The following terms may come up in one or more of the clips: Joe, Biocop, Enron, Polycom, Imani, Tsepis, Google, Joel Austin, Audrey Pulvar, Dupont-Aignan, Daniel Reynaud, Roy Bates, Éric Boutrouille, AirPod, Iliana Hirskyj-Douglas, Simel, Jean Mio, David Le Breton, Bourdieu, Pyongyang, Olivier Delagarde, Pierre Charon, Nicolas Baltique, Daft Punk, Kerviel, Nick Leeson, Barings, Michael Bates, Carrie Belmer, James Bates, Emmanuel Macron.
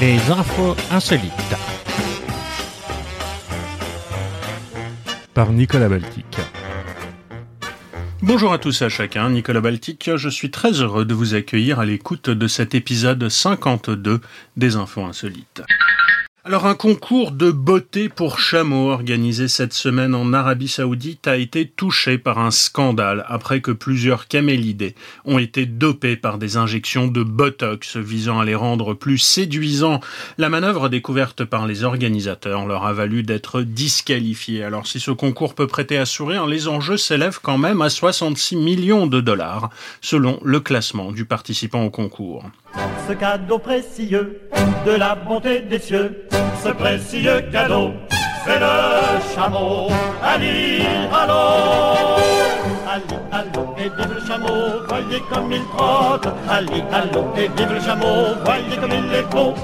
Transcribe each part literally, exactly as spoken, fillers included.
les infos insolites. Par Nicolas Baltique. Bonjour à tous et à chacun, Nicolas Baltique, je suis très heureux de vous accueillir à l'écoute de cet épisode cinquante-deux des infos insolites. Alors, un concours de beauté pour chameaux organisé cette semaine en Arabie Saoudite a été touché par un scandale après que plusieurs camélidés ont été dopés par des injections de botox visant à les rendre plus séduisants. La manœuvre découverte par les organisateurs leur a valu d'être disqualifiés. Alors, si ce concours peut prêter à sourire, les enjeux s'élèvent quand même à soixante-six millions de dollars, selon le classement du participant au concours. Ce cadeau précieux de la bonté des cieux, ce précieux cadeau, c'est le chameau. Ali, allô, Ali, allô, et vive le chameau, voyez comme il trotte. Ali, allô, et vive le chameau, voyez comme il est beau.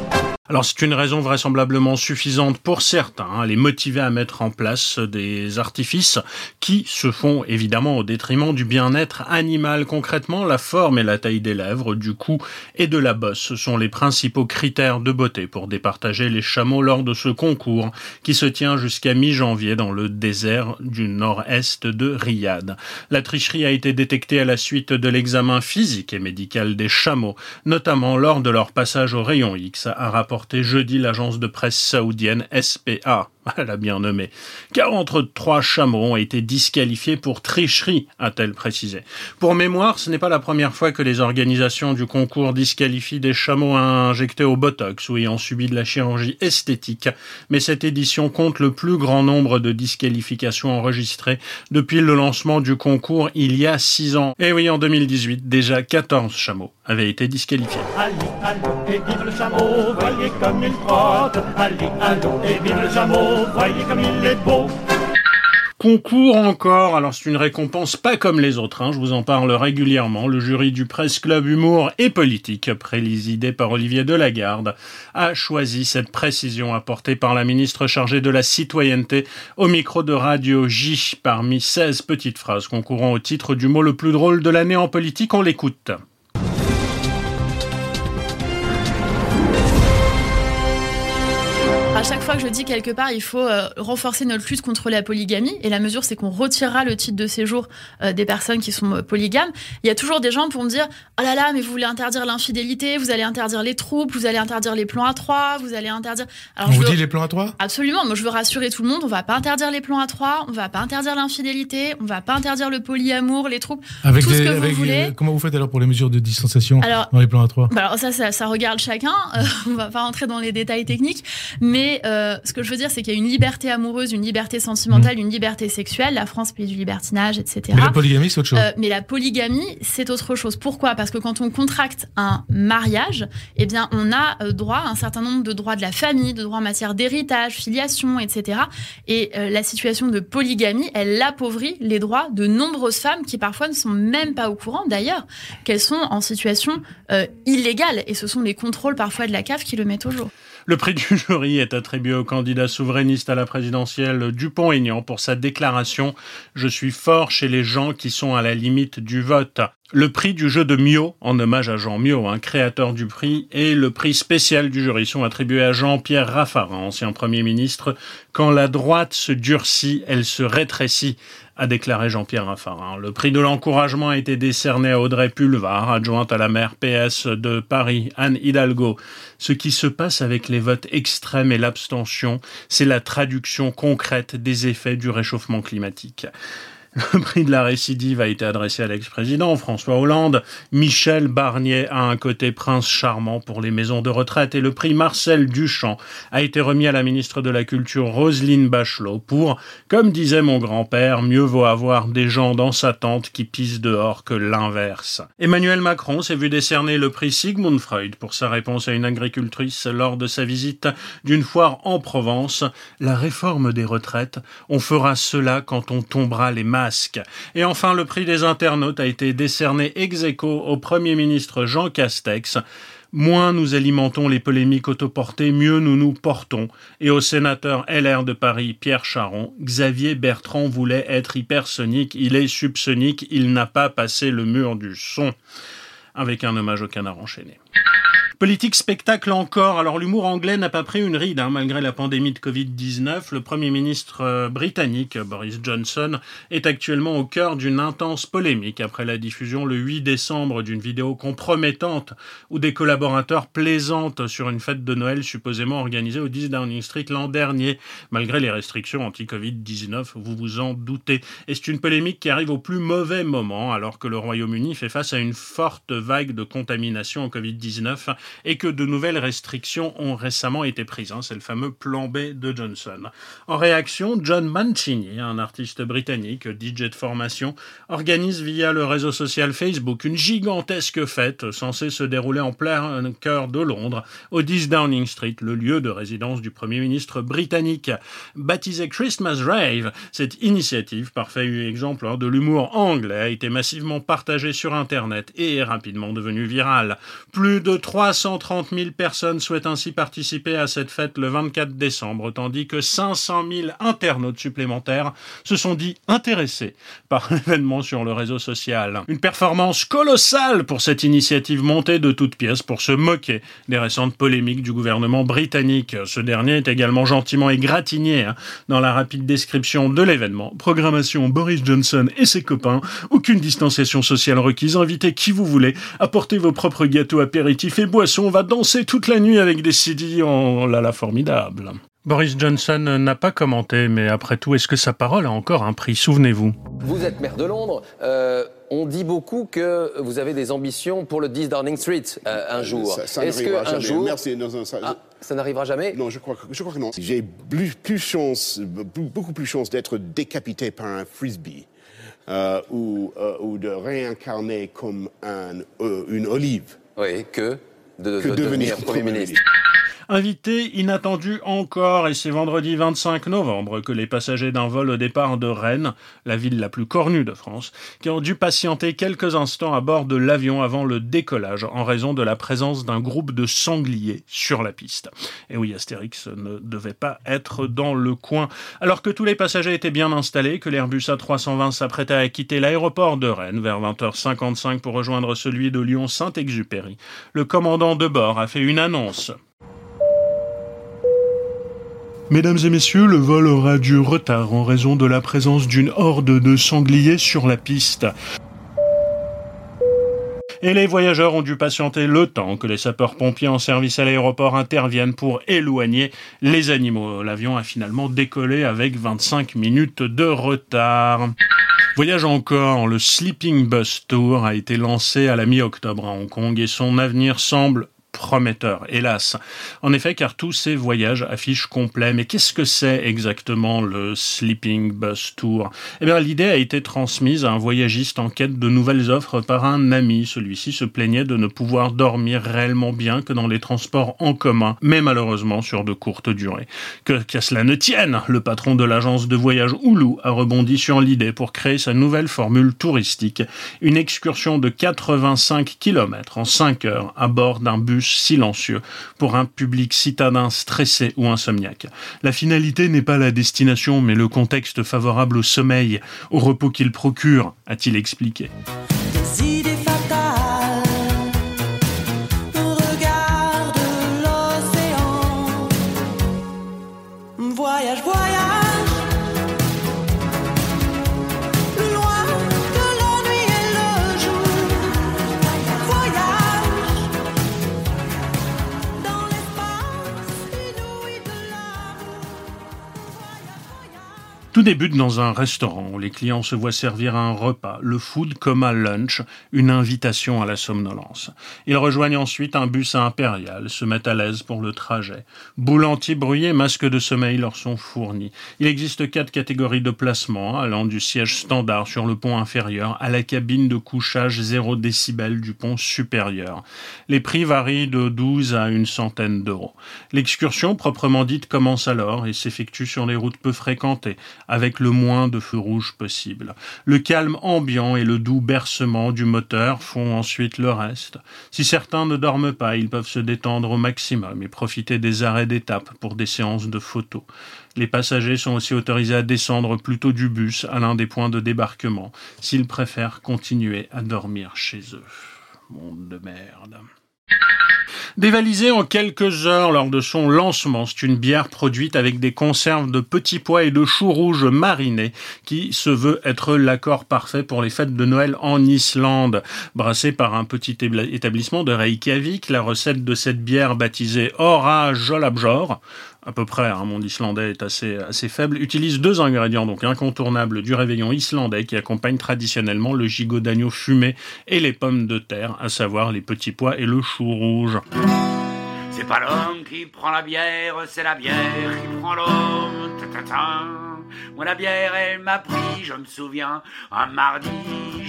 Alors, c'est une raison vraisemblablement suffisante pour certains, hein, les motiver à mettre en place des artifices qui se font évidemment au détriment du bien-être animal. Concrètement, la forme et la taille des lèvres, du cou et de la bosse sont les principaux critères de beauté pour départager les chameaux lors de ce concours qui se tient jusqu'à mi-janvier dans le désert du nord-est de Riyad. La tricherie a été détectée à la suite de l'examen physique et médical des chameaux, notamment lors de leur passage au rayon X, à rapport porté jeudi l'agence de presse saoudienne S P A. Elle a bien nommé. quarante-trois chameaux ont été disqualifiés pour tricherie, a-t-elle précisé. Pour mémoire, ce n'est pas la première fois que les organisations du concours disqualifient des chameaux injectés au botox ou ayant subi de la chirurgie esthétique, mais cette édition compte le plus grand nombre de disqualifications enregistrées depuis le lancement du concours il y a six ans. Et oui, en deux mille dix-huit, déjà quatorze chameaux avaient été disqualifiés. Allez, allez, et vive le chameau, voyez comme il trotte. Allez, allez, et vive le chameau. Voyez comme il est beau. Concours encore, alors c'est une récompense pas comme les autres, hein. Je vous en parle régulièrement. Le jury du Presse Club Humour et Politique, présidé par Olivier Delagarde, a choisi cette précision apportée par la ministre chargée de la citoyenneté au micro de Radio J. Parmi seize petites phrases concourant au titre du mot le plus drôle de l'année en politique, on l'écoute. À chaque fois que je dis quelque part, il faut euh, renforcer notre lutte contre la polygamie. Et la mesure, c'est qu'on retirera le titre de séjour euh, des personnes qui sont euh, polygames. Il y a toujours des gens pour me dire « Oh là là, mais vous voulez interdire l'infidélité, vous allez interdire les troupes, vous allez interdire les plans à trois, vous allez interdire... » On vous veux... dit les plans à trois ? Absolument. Moi, je veux rassurer tout le monde. On ne va pas interdire les plans à trois, on ne va pas interdire l'infidélité, on ne va pas interdire le polyamour, les troupes, avec tout les, ce que avec vous voulez. Les... Comment vous faites alors pour les mesures de distanciation alors, dans les plans à trois ? bah Alors ça, ça, ça regarde chacun. Euh, on ne va pas rentrer dans les détails techniques. Mais Et euh, ce que je veux dire, c'est qu'il y a une liberté amoureuse, une liberté sentimentale, mmh. une liberté sexuelle. La France, pays du libertinage, et cetera. Mais la polygamie, c'est autre chose. Euh, mais la polygamie, c'est autre chose. Pourquoi ? Parce que quand on contracte un mariage, eh bien, on a euh, droit à un certain nombre de droits de la famille, de droits en matière d'héritage, filiation, et cetera. Et euh, la situation de polygamie, elle appauvrit les droits de nombreuses femmes qui parfois ne sont même pas au courant, d'ailleurs, qu'elles sont en situation euh, illégale. Et ce sont les contrôles parfois de la C A F qui le mettent au jour. Le prix du jury est attribué au candidat souverainiste à la présidentielle Dupont-Aignan pour sa déclaration « Je suis fort chez les gens qui sont à la limite du vote ». Le prix du jeu de Mio, en hommage à Jean Mio, hein, créateur du prix, et le prix spécial du jury sont attribués à Jean-Pierre Raffarin, ancien Premier ministre. « Quand la droite se durcit, elle se rétrécit », a déclaré Jean-Pierre Raffarin. Le prix de l'encouragement a été décerné à Audrey Pulvar, adjointe à la maire P S de Paris, Anne Hidalgo. « Ce qui se passe avec les votes extrêmes et l'abstention, c'est la traduction concrète des effets du réchauffement climatique. » Le prix de la récidive a été adressé à l'ex-président François Hollande. Michel Barnier a un côté prince charmant pour les maisons de retraite. Et le prix Marcel Duchamp a été remis à la ministre de la Culture Roselyne Bachelot pour, comme disait mon grand-père, mieux vaut avoir des gens dans sa tente qui pissent dehors que l'inverse. Emmanuel Macron s'est vu décerner le prix Sigmund Freud pour sa réponse à une agricultrice lors de sa visite d'une foire en Provence. La réforme des retraites, on fera cela quand on tombera les malades. Et enfin, le prix des internautes a été décerné ex aequo au Premier ministre Jean Castex. « Moins nous alimentons les polémiques autoportées, mieux nous nous portons. » Et au sénateur L R de Paris, Pierre Charon, « Xavier Bertrand voulait être hypersonique, il est subsonique, il n'a pas passé le mur du son. » Avec un hommage au Canard enchaîné. Politique spectacle encore. Alors l'humour anglais n'a pas pris une ride hein, malgré la pandémie de covid dix-neuf. Le Premier ministre britannique Boris Johnson est actuellement au cœur d'une intense polémique après la diffusion le huit décembre d'une vidéo compromettante où des collaborateurs plaisantent sur une fête de Noël supposément organisée au dix Downing Street l'an dernier. Malgré les restrictions anti-covid dix-neuf, vous vous en doutez. Et c'est une polémique qui arrive au plus mauvais moment alors que le Royaume-Uni fait face à une forte vague de contamination au covid dix-neuf et que de nouvelles restrictions ont récemment été prises. C'est le fameux plan B de Johnson. En réaction, John Mancini, un artiste britannique, D J de formation, organise via le réseau social Facebook une gigantesque fête censée se dérouler en plein cœur de Londres, au dix Downing Street, le lieu de résidence du Premier ministre britannique. Baptisée Christmas Rave, cette initiative, parfait exemple de l'humour anglais, a été massivement partagée sur Internet et est rapidement devenue virale. Plus de trois cent trente mille personnes souhaitent ainsi participer à cette fête le vingt-quatre décembre, tandis que cinq cent mille internautes supplémentaires se sont dit intéressés par l'événement sur le réseau social. Une performance colossale pour cette initiative montée de toutes pièces pour se moquer des récentes polémiques du gouvernement britannique. Ce dernier est également gentiment égratigné dans la rapide description de l'événement. Programmation Boris Johnson et ses copains, aucune distanciation sociale requise, invitez qui vous voulez, apportez vos propres gâteaux apéritifs et boissons, on va danser toute la nuit avec des C D, oh là là, formidable. Boris Johnson n'a pas commenté, mais après tout, est-ce que sa parole a encore un prix ? Souvenez-vous. Vous êtes maire de Londres, euh, on dit beaucoup que vous avez des ambitions pour le dix Downing Street euh, un jour. Ça, ça est-ce n'arrivera que un jamais. Jour... Merci, non, non, ça... Ah, ça n'arrivera jamais ? Non, je crois, que, je crois que non. J'ai plus, plus chance, beaucoup plus chance d'être décapité par un frisbee. Euh, ou, euh, ou de réincarner comme un, euh, une olive. Oui, que de, que de, de devenir Premier ministre. Invité inattendu encore, et c'est vendredi vingt-cinq novembre que les passagers d'un vol au départ de Rennes, la ville la plus cornue de France, qui ont dû patienter quelques instants à bord de l'avion avant le décollage en raison de la présence d'un groupe de sangliers sur la piste. Et oui, Astérix ne devait pas être dans le coin. Alors que tous les passagers étaient bien installés, que l'Airbus A trois cent vingt s'apprêtait à quitter l'aéroport de Rennes vers vingt heures cinquante-cinq pour rejoindre celui de Lyon-Saint-Exupéry, le commandant de bord a fait une annonce. Mesdames et messieurs, le vol aura du retard en raison de la présence d'une horde de sangliers sur la piste. Et les voyageurs ont dû patienter le temps que les sapeurs-pompiers en service à l'aéroport interviennent pour éloigner les animaux. L'avion a finalement décollé avec vingt-cinq minutes de retard. Voyage encore, le Sleeping Bus Tour a été lancé à la mi-octobre à Hong Kong et son avenir semble prometteur, hélas. En effet, car tous ces voyages affichent complet. Mais qu'est-ce que c'est exactement le Sleeping Bus Tour ? Eh bien, l'idée a été transmise à un voyagiste en quête de nouvelles offres par un ami. Celui-ci se plaignait de ne pouvoir dormir réellement bien que dans les transports en commun, mais malheureusement sur de courtes durées. Que, qu'à cela ne tienne, le patron de l'agence de voyage Hulu a rebondi sur l'idée pour créer sa nouvelle formule touristique. Une excursion de quatre-vingt-cinq kilomètres en cinq heures à bord d'un bus silencieux pour un public citadin stressé ou insomniaque. La finalité n'est pas la destination, mais le contexte favorable au sommeil, au repos qu'il procure, a-t-il expliqué. Des idées fatales, on regarde l'océan. Voyage, voyage. Tout débute dans un restaurant où les clients se voient servir un repas, le food coma lunch, une invitation à la somnolence. Ils rejoignent ensuite un bus à Impérial, se mettent à l'aise pour le trajet. Boules anti-bruit et masques de sommeil leur sont fournis. Il existe quatre catégories de placements, allant du siège standard sur le pont inférieur à la cabine de couchage zéro décibel du pont supérieur. Les prix varient de douze à une centaine d'euros. L'excursion proprement dite commence alors et s'effectue sur les routes peu fréquentées, avec le moins de feux rouges possible. Le calme ambiant et le doux bercement du moteur font ensuite le reste. Si certains ne dorment pas, ils peuvent se détendre au maximum et profiter des arrêts d'étape pour des séances de photos. Les passagers sont aussi autorisés à descendre plus tôt du bus à l'un des points de débarquement, s'ils préfèrent continuer à dormir chez eux. Monde de merde. Dévalisée en quelques heures lors de son lancement, c'est une bière produite avec des conserves de petits pois et de choux rouges marinés qui se veut être l'accord parfait pour les fêtes de Noël en Islande. Brassée par un petit établissement de Reykjavik, la recette de cette bière baptisée Ora Jólabjór, à peu près, hein, mon islandais est assez, assez faible, utilise deux ingrédients donc incontournables du réveillon islandais qui accompagnent traditionnellement le gigot d'agneau fumé et les pommes de terre, à savoir les petits pois et le chou rouge. C'est pas l'homme qui prend la bière, c'est la bière qui prend l'homme. Ta-ta-ta. Moi la bière elle m'a pris, je me souviens, un mardi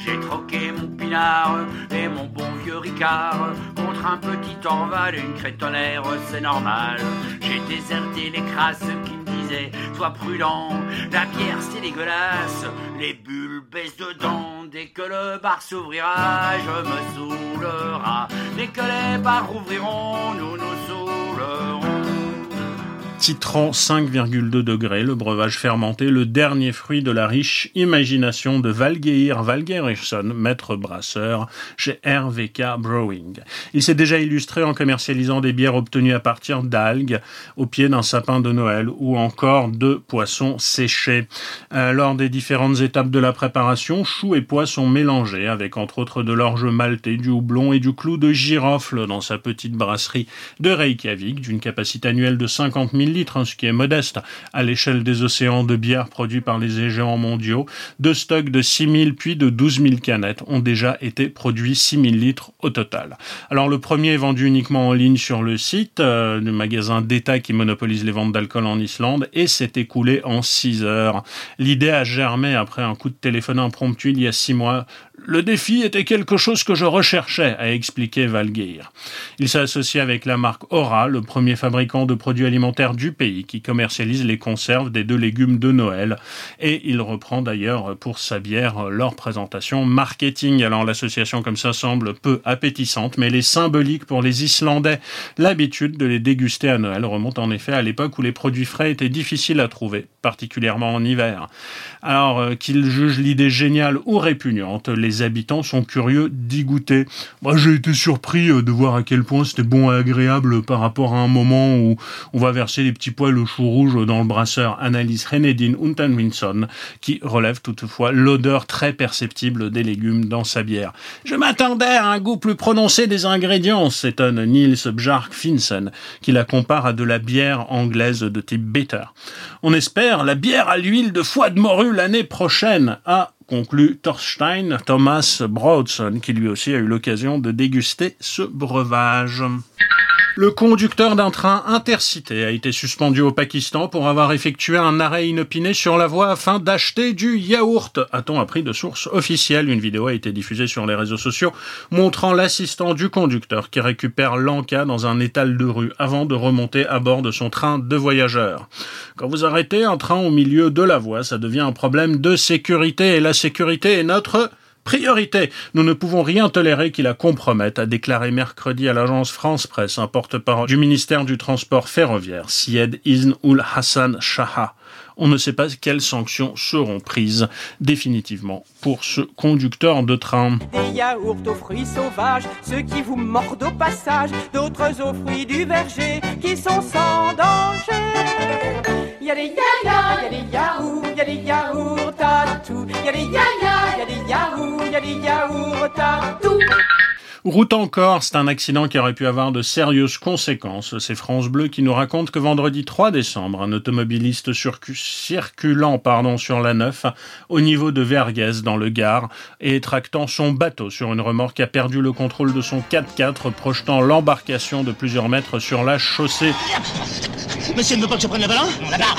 j'ai troqué mon pinard et mon bon vieux Ricard contre un petit Orval et une crétonnaire, c'est normal. J'ai déserté les crasses qui me disaient, sois prudent, la bière c'est dégueulasse, les bulles baissent dedans. Dès que le bar s'ouvrira, je me saoulera, dès que les bars ouvriront, nous nous saoulerons. Titrant cinq virgule deux degrés, le breuvage fermenté, le dernier fruit de la riche imagination de Valgeir Valgeirsson, maître brasseur chez R V K Brewing. Il s'est déjà illustré en commercialisant des bières obtenues à partir d'algues, au pied d'un sapin de Noël ou encore de poissons séchés. Euh, lors des différentes étapes de la préparation, choux et pois sont mélangés avec entre autres de l'orge maltais, du houblon et du clou de girofle dans sa petite brasserie de Reykjavik d'une capacité annuelle de cinquante mille litres, hein, ce qui est modeste à l'échelle des océans de bière produits par les géants mondiaux. Deux stocks de six mille puis de douze mille canettes ont déjà été produits, six mille litres au total. Alors le premier est vendu uniquement en ligne sur le site euh, du magasin d'État qui monopolise les ventes d'alcool en Islande et s'est écoulé en six heures. L'idée a germé après un coup de téléphone impromptu il y a six mois. Le défi était quelque chose que je recherchais, a expliqué Valgeir. Il s'est associé avec la marque Ora, le premier fabricant de produits alimentaires du pays qui commercialise les conserves des deux légumes de Noël. Et il reprend d'ailleurs pour sa bière leur présentation marketing. Alors l'association comme ça semble peu appétissante, mais elle est symbolique pour les Islandais. L'habitude de les déguster à Noël remonte en effet à l'époque où les produits frais étaient difficiles à trouver, particulièrement en hiver. Alors qu'ils jugent l'idée géniale ou répugnante, les Les habitants sont curieux d'y goûter. Moi, j'ai été surpris de voir à quel point c'était bon et agréable par rapport à un moment où on va verser des petits pois et le chou rouge dans le brasseur, analyse Renedine Untenwinson, qui relève toutefois l'odeur très perceptible des légumes dans sa bière. Je m'attendais à un goût plus prononcé des ingrédients, s'étonne Niels Bjarke Finsen, qui la compare à de la bière anglaise de type bitter. On espère la bière à l'huile de foie de morue l'année prochaine, à conclut Thorstein Thomas Broadson, qui lui aussi a eu l'occasion de déguster ce breuvage. Le conducteur d'un train intercité a été suspendu au Pakistan pour avoir effectué un arrêt inopiné sur la voie afin d'acheter du yaourt, a-t-on appris de source officielle. Une vidéo a été diffusée sur les réseaux sociaux montrant l'assistant du conducteur qui récupère l'encas dans un étal de rue avant de remonter à bord de son train de voyageurs. Quand vous arrêtez un train au milieu de la voie, ça devient un problème de sécurité et la sécurité est notre priorité. Nous ne pouvons rien tolérer qui la compromette, a déclaré mercredi à l'agence France-Presse un porte-parole du ministère du Transport ferroviaire, Syed Izn-ul-Hassan Shaha. On ne sait pas quelles sanctions seront prises définitivement pour ce conducteur de train. Des yaourts aux fruits sauvages, ceux qui vous mordent au passage, d'autres aux fruits du verger qui sont sans danger. Il y a des ya-ya, il y a des yaourts, il y a des yaourts à tout. Il y a des ya-ya, il y a des yaourts, il y a des yaourts à tout. Route encore, c'est un accident qui aurait pu avoir de sérieuses conséquences. C'est France Bleu qui nous raconte que vendredi trois décembre, un automobiliste surcu- circulant pardon, sur la neuf, au niveau de Verguès dans le Gard, et tractant son bateau sur une remorque a perdu le contrôle de son quatre-quatre, projetant l'embarcation de plusieurs mètres sur la chaussée. Monsieur ne veut pas que je prenne la balle ? La barre !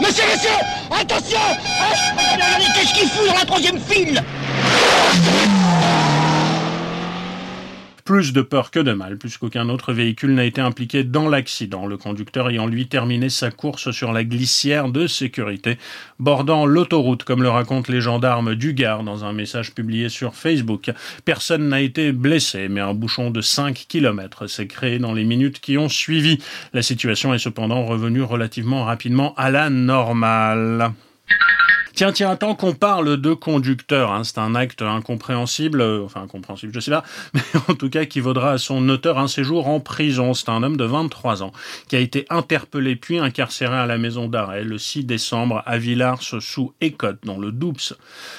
Monsieur, monsieur, attention ! Qu'est-ce qu'il fout dans la troisième file ? Plus de peur que de mal, puisqu'aucun autre véhicule n'a été impliqué dans l'accident, le conducteur ayant lui terminé sa course sur la glissière de sécurité, bordant l'autoroute, comme le racontent les gendarmes du Gard dans un message publié sur Facebook. Personne n'a été blessé, mais un bouchon de cinq kilomètres s'est créé dans les minutes qui ont suivi. La situation est cependant revenue relativement rapidement à la normale. Tiens, tiens, tant qu'on parle de conducteur, hein, c'est un acte incompréhensible, euh, enfin incompréhensible, je sais pas, mais en tout cas qui vaudra à son auteur un séjour en prison. C'est un homme de vingt-trois ans qui a été interpellé puis incarcéré à la maison d'arrêt le six décembre à Villars-sous-Écotte, dans le Doubs.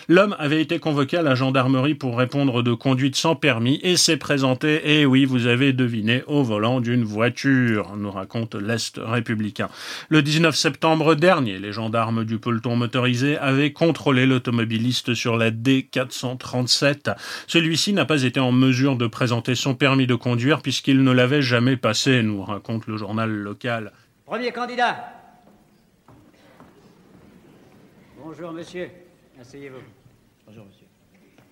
L'homme avait été convoqué à la gendarmerie pour répondre de conduite sans permis et s'est présenté, et oui, vous avez deviné, au volant d'une voiture, nous raconte l'Est républicain. Le dix-neuf septembre dernier, les gendarmes du peloton motorisé avaient contrôlé l'automobiliste sur la D quatre cent trente-sept. Celui-ci n'a pas été en mesure de présenter son permis de conduire puisqu'il ne l'avait jamais passé, nous raconte le journal local. Premier candidat. Bonjour, monsieur. Asseyez-vous. Bonjour, monsieur.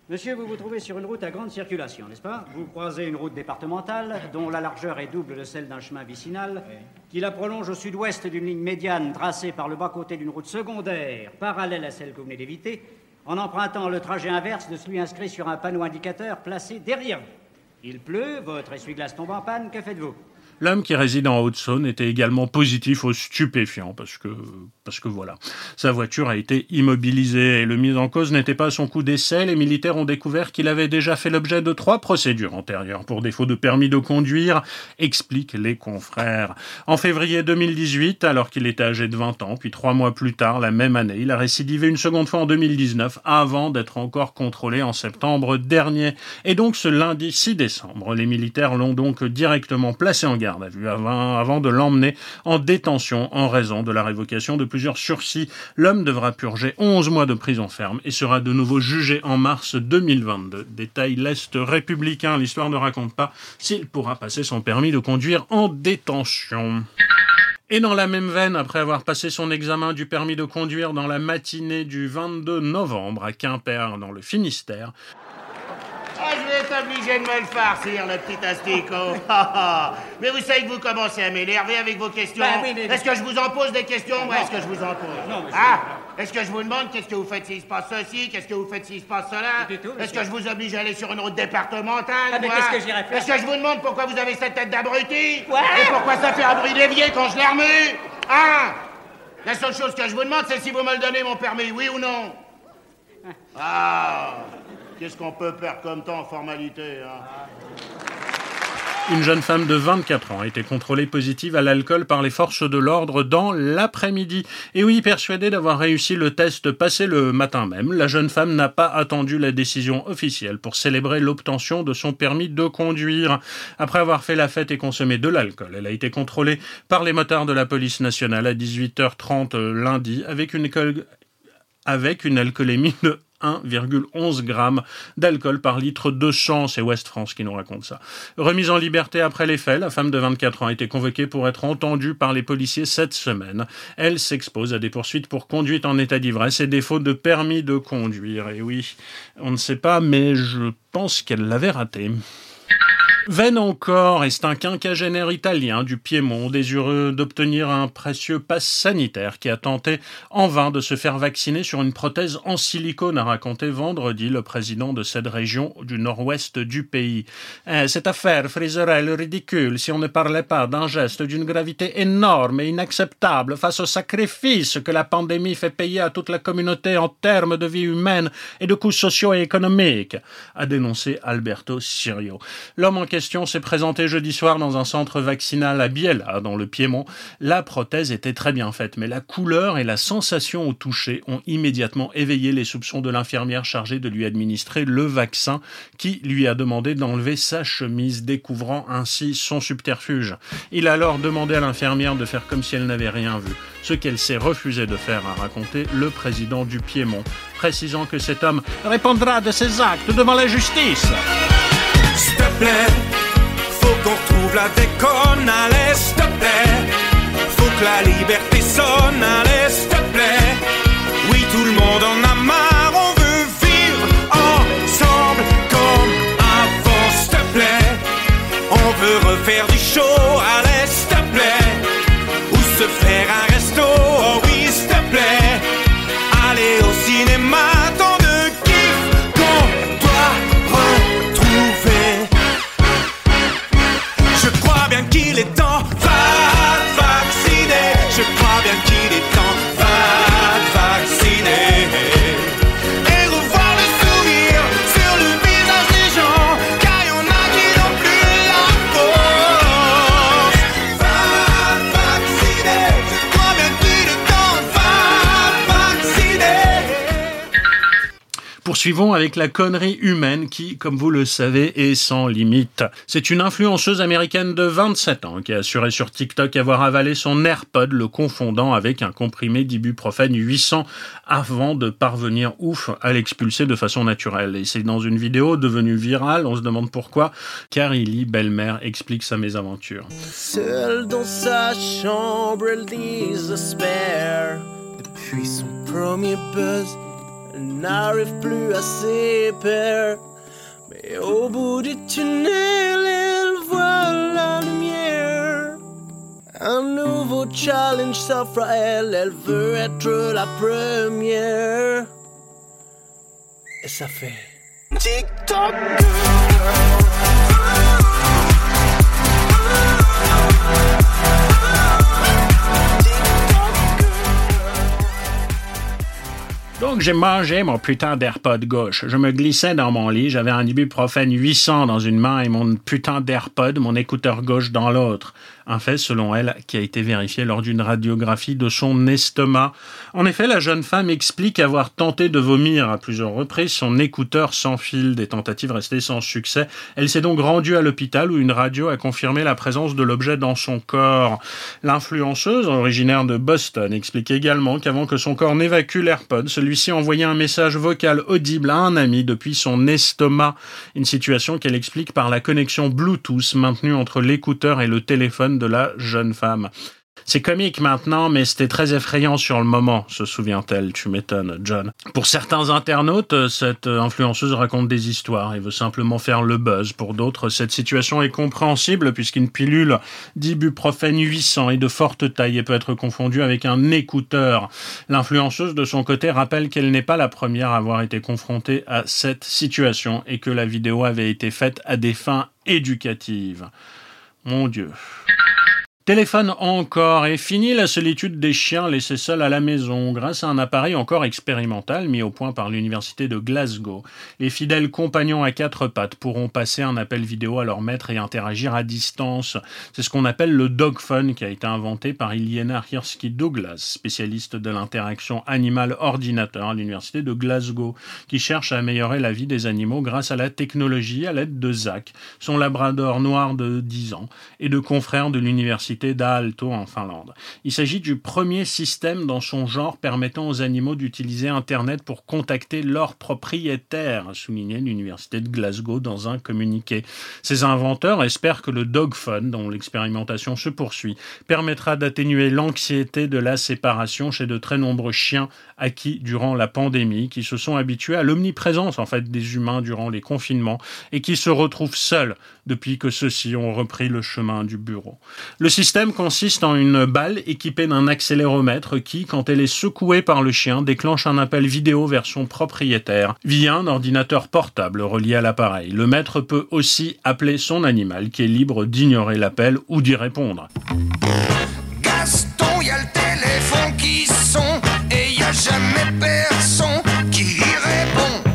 Monsieur, vous vous trouvez sur une route à grande circulation, n'est-ce pas ? Vous croisez une route départementale dont la largeur est double de celle d'un chemin vicinal, oui, qui la prolonge au sud-ouest d'une ligne médiane tracée par le bas-côté d'une route secondaire parallèle à celle que vous venez d'éviter, en empruntant le trajet inverse de celui inscrit sur un panneau indicateur placé derrière vous. Il pleut, votre essuie-glace tombe en panne, que faites-vous ? L'homme qui réside en Haute-Saône était également positif aux stupéfiants, parce que, parce que voilà. Sa voiture a été immobilisée et le mis en cause n'était pas à son coup d'essai. Les militaires ont découvert qu'il avait déjà fait l'objet de trois procédures antérieures pour défaut de permis de conduire, expliquent les confrères. En février deux mille dix-huit, alors qu'il était âgé de vingt ans, puis trois mois plus tard, la même année, il a récidivé une seconde fois en deux mille dix-neuf, avant d'être encore contrôlé en septembre dernier. Et donc ce lundi six décembre, les militaires l'ont donc directement placé en garde à vue avant de l'emmener en détention en raison de la révocation de plusieurs sursis. L'homme devra purger onze mois de prison ferme et sera de nouveau jugé en mars deux mille vingt-deux. Détail l'Est républicain. L'histoire ne raconte pas s'il pourra passer son permis de conduire en détention. Et dans la même veine, après avoir passé son examen du permis de conduire dans la matinée du vingt-deux novembre à Quimper, dans le Finistère, ah, je vais être obligé de me le farcir, le petit asticot. Mais vous savez que vous commencez à m'énerver avec vos questions. Ben, oui, mais... Est-ce que je vous en pose des questions? Non. Moi, est-ce que je vous en pose? Non, monsieur. Ah, est-ce que je vous demande qu'est-ce que vous faites s'il se passe ceci? Qu'est-ce que vous faites s'il se passe cela? Du tout, monsieur. Est-ce que je vous oblige à aller sur une route départementale? Ah, mais moi, qu'est-ce que j'irai faire? Est-ce que je vous demande pourquoi vous avez cette tête d'abruti? Quoi? Et pourquoi ça fait un bruit d'évier quand je la remue? Hein? La seule chose que je vous demande, c'est si vous me le donnez, mon permis, oui ou non? Ah... Qu'est-ce qu'on peut perdre comme temps en formalité, hein ? Une jeune femme de vingt-quatre ans a été contrôlée positive à l'alcool par les forces de l'ordre dans l'après-midi. Et oui, persuadée d'avoir réussi le test passé le matin même, la jeune femme n'a pas attendu la décision officielle pour célébrer l'obtention de son permis de conduire. Après avoir fait la fête et consommé de l'alcool, elle a été contrôlée par les motards de la police nationale à dix-huit heures trente lundi avec une, col... avec une alcoolémie de un virgule onze grammes d'alcool par litre de sang, c'est Ouest France qui nous raconte ça. Remise en liberté après les faits, la femme de vingt-quatre ans a été convoquée pour être entendue par les policiers cette semaine. Elle s'expose à des poursuites pour conduite en état d'ivresse et défaut de permis de conduire. Et oui, on ne sait pas, mais je pense qu'elle l'avait raté. Vaine encore, et c'est un quinquagénaire italien du Piémont, désireux d'obtenir un précieux pass sanitaire qui a tenté en vain de se faire vacciner sur une prothèse en silicone, a raconté vendredi le président de cette région du nord-ouest du pays. Eh, cette affaire friserait le ridicule si on ne parlait pas d'un geste d'une gravité énorme et inacceptable face au sacrifice que la pandémie fait payer à toute la communauté en termes de vie humaine et de coûts sociaux et économiques, a dénoncé Alberto Cirio. L'homme en question s'est présenté jeudi soir dans un centre vaccinal à Biella, dans le Piémont. La prothèse était très bien faite, mais la couleur et la sensation au toucher ont immédiatement éveillé les soupçons de l'infirmière chargée de lui administrer le vaccin, qui lui a demandé d'enlever sa chemise, découvrant ainsi son subterfuge. Il a alors demandé à l'infirmière de faire comme si elle n'avait rien vu, ce qu'elle s'est refusée de faire, a raconté le président du Piémont, précisant que cet homme répondra de ses actes devant la justice. S'il te plaît, faut qu'on retrouve la déconne, allez, s'il te plaît. Faut que la liberté sonne, allez, s'il te plaît. Oui, tout le monde en a marre, on veut vivre ensemble comme avant, s'il te plaît. On veut refaire du show, allez, s'il te plaît. Ou se faire un resto, oh oui, s'il te plaît. Aller au cinéma, tant de kiff qu'on doit retrouver. Qu'il est temps, va vacciner. Je crois bien qu'il est temps, va Poursuivons avec la connerie humaine qui, comme vous le savez, est sans limite. C'est une influenceuse américaine de vingt-sept ans qui a assuré sur TikTok avoir avalé son AirPod, le confondant avec un comprimé d'ibuprofène huit cents avant de parvenir, ouf, à l'expulser de façon naturelle. Et c'est dans une vidéo devenue virale, on se demande pourquoi, Carrie Belmer explique sa mésaventure. Seule dans sa chambre, elle désespère. Depuis son premier buzz, elle n'arrive plus à ses pères. Mais au bout du tunnel, elle voit la lumière. Un nouveau challenge s'offre à elle, elle veut être la première. Et ça fait TikTok girl. Donc, j'ai mangé mon putain d'AirPod gauche. Je me glissais dans mon lit, j'avais un ibuprofène huit cents dans une main et mon putain d'AirPod, mon écouteur gauche, dans l'autre. Un fait, selon elle, qui a été vérifié lors d'une radiographie de son estomac. En effet, la jeune femme explique avoir tenté de vomir à plusieurs reprises son écouteur sans fil. Des tentatives restées sans succès. Elle s'est donc rendue à l'hôpital où une radio a confirmé la présence de l'objet dans son corps. L'influenceuse, originaire de Boston, explique également qu'avant que son corps n'évacue l'AirPod, celui-ci envoyait un message vocal audible à un ami depuis son estomac. Une situation qu'elle explique par la connexion Bluetooth maintenue entre l'écouteur et le téléphone de la jeune femme. C'est comique maintenant, mais c'était très effrayant sur le moment, se souvient-elle. Tu m'étonnes, John. Pour certains internautes, cette influenceuse raconte des histoires et veut simplement faire le buzz. Pour d'autres, cette situation est compréhensible puisqu'une pilule d'ibuprofène huit cents est de forte taille et peut être confondue avec un écouteur. L'influenceuse, de son côté, rappelle qu'elle n'est pas la première à avoir été confrontée à cette situation et que la vidéo avait été faite à des fins éducatives. Mon Dieu. Téléphone encore, et fini la solitude des chiens laissés seuls à la maison grâce à un appareil encore expérimental mis au point par l'université de Glasgow. Les fidèles compagnons à quatre pattes pourront passer un appel vidéo à leur maître et interagir à distance. C'est ce qu'on appelle le dogphone qui a été inventé par Iliana Hirskyj-Douglas, spécialiste de l'interaction animal-ordinateur à l'université de Glasgow, qui cherche à améliorer la vie des animaux grâce à la technologie à l'aide de Zach, son labrador noir de dix ans, et de confrères de l'université d'Aalto en Finlande. Il s'agit du premier système dans son genre permettant aux animaux d'utiliser Internet pour contacter leurs propriétaires, a souligné l'université de Glasgow dans un communiqué. Ses inventeurs espèrent que le dogphone, dont l'expérimentation se poursuit, permettra d'atténuer l'anxiété de la séparation chez de très nombreux chiens acquis durant la pandémie, qui se sont habitués à l'omniprésence en fait des humains durant les confinements et qui se retrouvent seuls depuis que ceux-ci ont repris le chemin du bureau. Le Le système consiste en une balle équipée d'un accéléromètre qui, quand elle est secouée par le chien, déclenche un appel vidéo vers son propriétaire via un ordinateur portable relié à l'appareil. Le maître peut aussi appeler son animal qui est libre d'ignorer l'appel ou d'y répondre. Gaston, y a le téléphone qui sonne et y a jamais personne qui répond.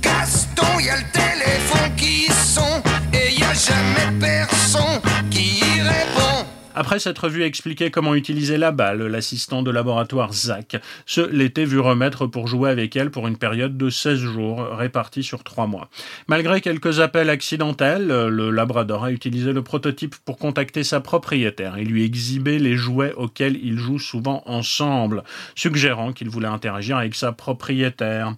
Gaston, y a le téléphone qui sonne et y a jamais personne. Après s'être vu expliquer comment utiliser la balle, l'assistant de laboratoire Zach se l'était vu remettre pour jouer avec elle pour une période de seize jours, répartie sur trois mois. Malgré quelques appels accidentels, le labrador a utilisé le prototype pour contacter sa propriétaire et lui exhiber les jouets auxquels ils jouent souvent ensemble, suggérant qu'il voulait interagir avec sa propriétaire.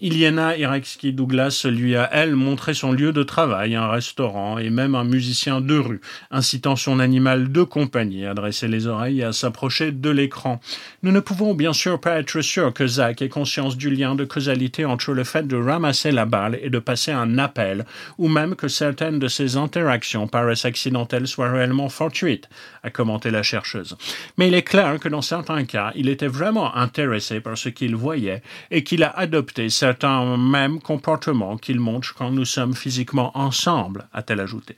Iliana Hirskyj-Douglas lui a, elle, montré son lieu de travail, un restaurant et même un musicien de rue, incitant son animal de compagnie à dresser les oreilles et à s'approcher de l'écran. Nous ne pouvons bien sûr pas être sûrs que Zach ait conscience du lien de causalité entre le fait de ramasser la balle et de passer un appel, ou même que certaines de ses interactions paraissent accidentelles soient réellement fortuites, a commenté la chercheuse. Mais il est clair que dans certains cas, il était vraiment intéressé par ce qu'il voyait et qu'il a adopté cette certains mêmes comportements qu'ils montrent quand nous sommes physiquement ensemble, a-t-elle ajouté.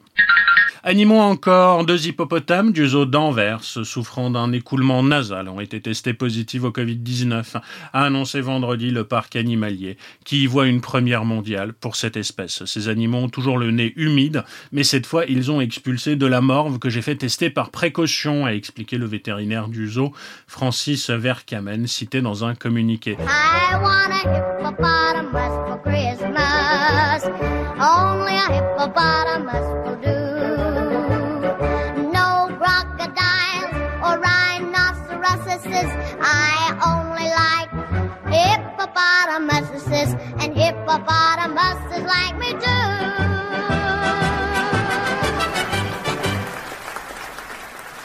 Animaux encore, deux hippopotames du zoo d'Anvers, souffrant d'un écoulement nasal, ont été testés positifs au covid dix-neuf, a annoncé vendredi le parc animalier, qui y voit une première mondiale pour cette espèce. Ces animaux ont toujours le nez humide, mais cette fois, ils ont expulsé de la morve que j'ai fait tester par précaution, a expliqué le vétérinaire du zoo, Francis Verkamen, cité dans un communiqué. I want a hippopotamus for Christmas. Only a hippopotamus will do. No crocodiles or rhinoceroses. I only like hippopotamuses, and hippopotamuses like me too.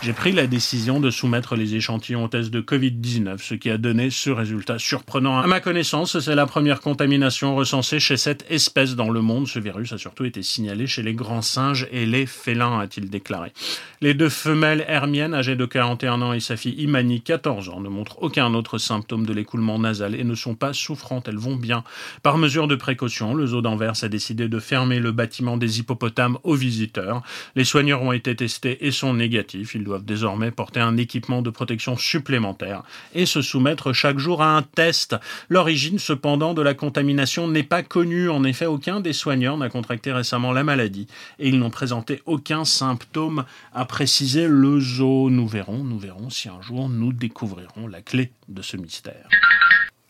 J'ai pris la décision de soumettre les échantillons aux tests de covid dix-neuf, ce qui a donné ce résultat surprenant. À ma connaissance, c'est la première contamination recensée chez cette espèce dans le monde. Ce virus a surtout été signalé chez les grands singes et les félins, a-t-il déclaré. Les deux femelles Hermiennes, âgées de quarante et un ans, et sa fille Imani, quatorze ans, ne montrent aucun autre symptôme de l'écoulement nasal et ne sont pas souffrantes. Elles vont bien. Par mesure de précaution, le zoo d'Anvers a décidé de fermer le bâtiment des hippopotames aux visiteurs. Les soigneurs ont été testés et sont négatifs. Ils doivent désormais porter un équipement de protection supplémentaire et se soumettre chaque jour à un test. L'origine, cependant, de la contamination n'est pas connue. En effet, aucun des soigneurs n'a contracté récemment la maladie et ils n'ont présenté aucun symptôme, a précisé le zoo. Nous verrons, nous verrons si un jour nous découvrirons la clé de ce mystère.